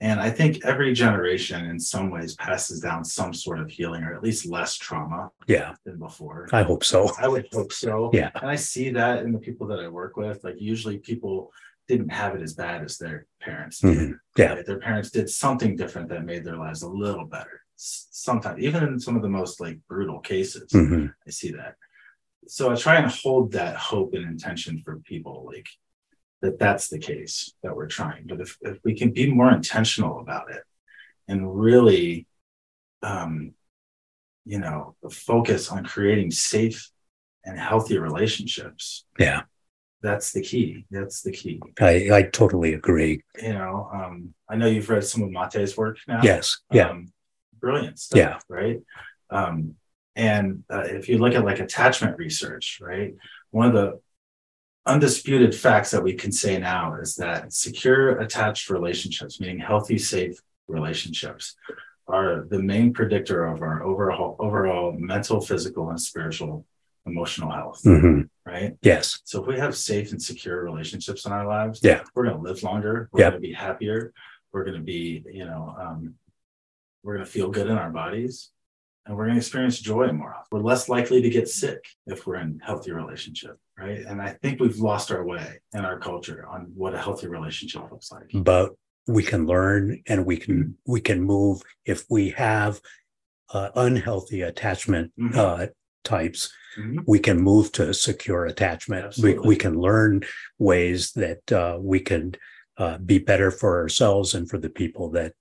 And I think every generation in some ways passes down some sort of healing, or at least less trauma than before. I hope so. I would hope so. Yeah. And I see that in the people that I work with. Like, usually people didn't have it as bad as their parents did. Mm-hmm. Yeah. Right? Their parents did something different that made their lives a little better. Sometimes, even in some of the most like brutal cases, mm-hmm. I see that. So I try and hold that hope and intention for people, like that's the case that we're trying. But if we can be more intentional about it and really, focus on creating safe and healthy relationships. Yeah. That's the key. That's the key. I totally agree. I know you've read some of Mate's work now. Yes. Yeah. Brilliant stuff. Yeah. Right. And if you look at like attachment research, right, one of the undisputed facts that we can say now is that secure attached relationships, meaning healthy, safe relationships, are the main predictor of our overall mental, physical, and spiritual, emotional health. Mm-hmm. Right? Yes. So if we have safe and secure relationships in our lives, we're going to live longer. We're going to be happier. We're going to be, we're going to feel good in our bodies. And we're going to experience joy more often. We're less likely to get sick if we're in a healthy relationship, right? And I think we've lost our way in our culture on what a healthy relationship looks like. But we can learn, and we can move if we have unhealthy attachment mm-hmm. Types. Mm-hmm. We can move to secure attachment. We can learn ways that we can be better for ourselves and for the people that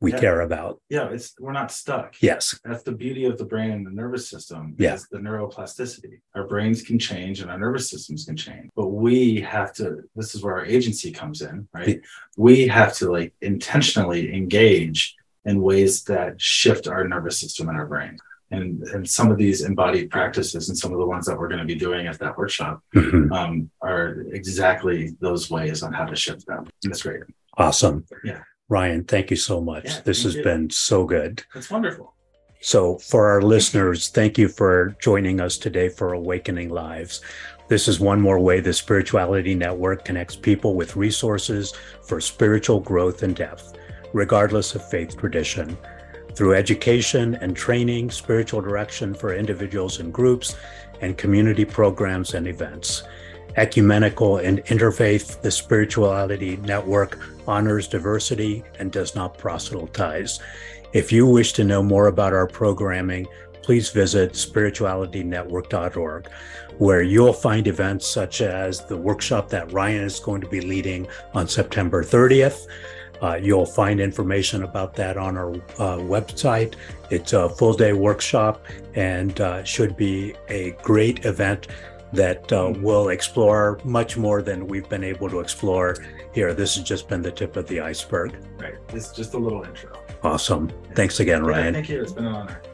we care about. Yeah, we're not stuck. Yes. That's the beauty of the brain and the nervous system. Yes. The neuroplasticity. Our brains can change and our nervous systems can change. But we have to, this is where our agency comes in, right? Yeah. We have to like intentionally engage in ways that shift our nervous system and our brain. And some of these embodied practices and some of the ones that we're going to be doing at that workshop mm-hmm. Are exactly those ways on how to shift them. That's great. Awesome. Yeah. Ryan, thank you so much. Yeah, this has been so good. That's wonderful. So for our listeners, thank you for joining us today for Awakening Lives. This is one more way the Spirituality Network connects people with resources for spiritual growth and depth, regardless of faith tradition. Through education and training, spiritual direction for individuals and groups, and community programs and events. Ecumenical and interfaith, the Spirituality Network honors diversity and does not proselytize. If you wish to know more about our programming, please visit spiritualitynetwork.org, where you'll find events such as the workshop that Ryan is going to be leading on September 30th. You'll find information about that on our website. It's a full-day workshop and should be a great event that will explore much more than we've been able to explore here. This has just been the tip of the iceberg. Right. It's just a little intro. Awesome. Thanks again, Ryan. Thank you. It's been an honor.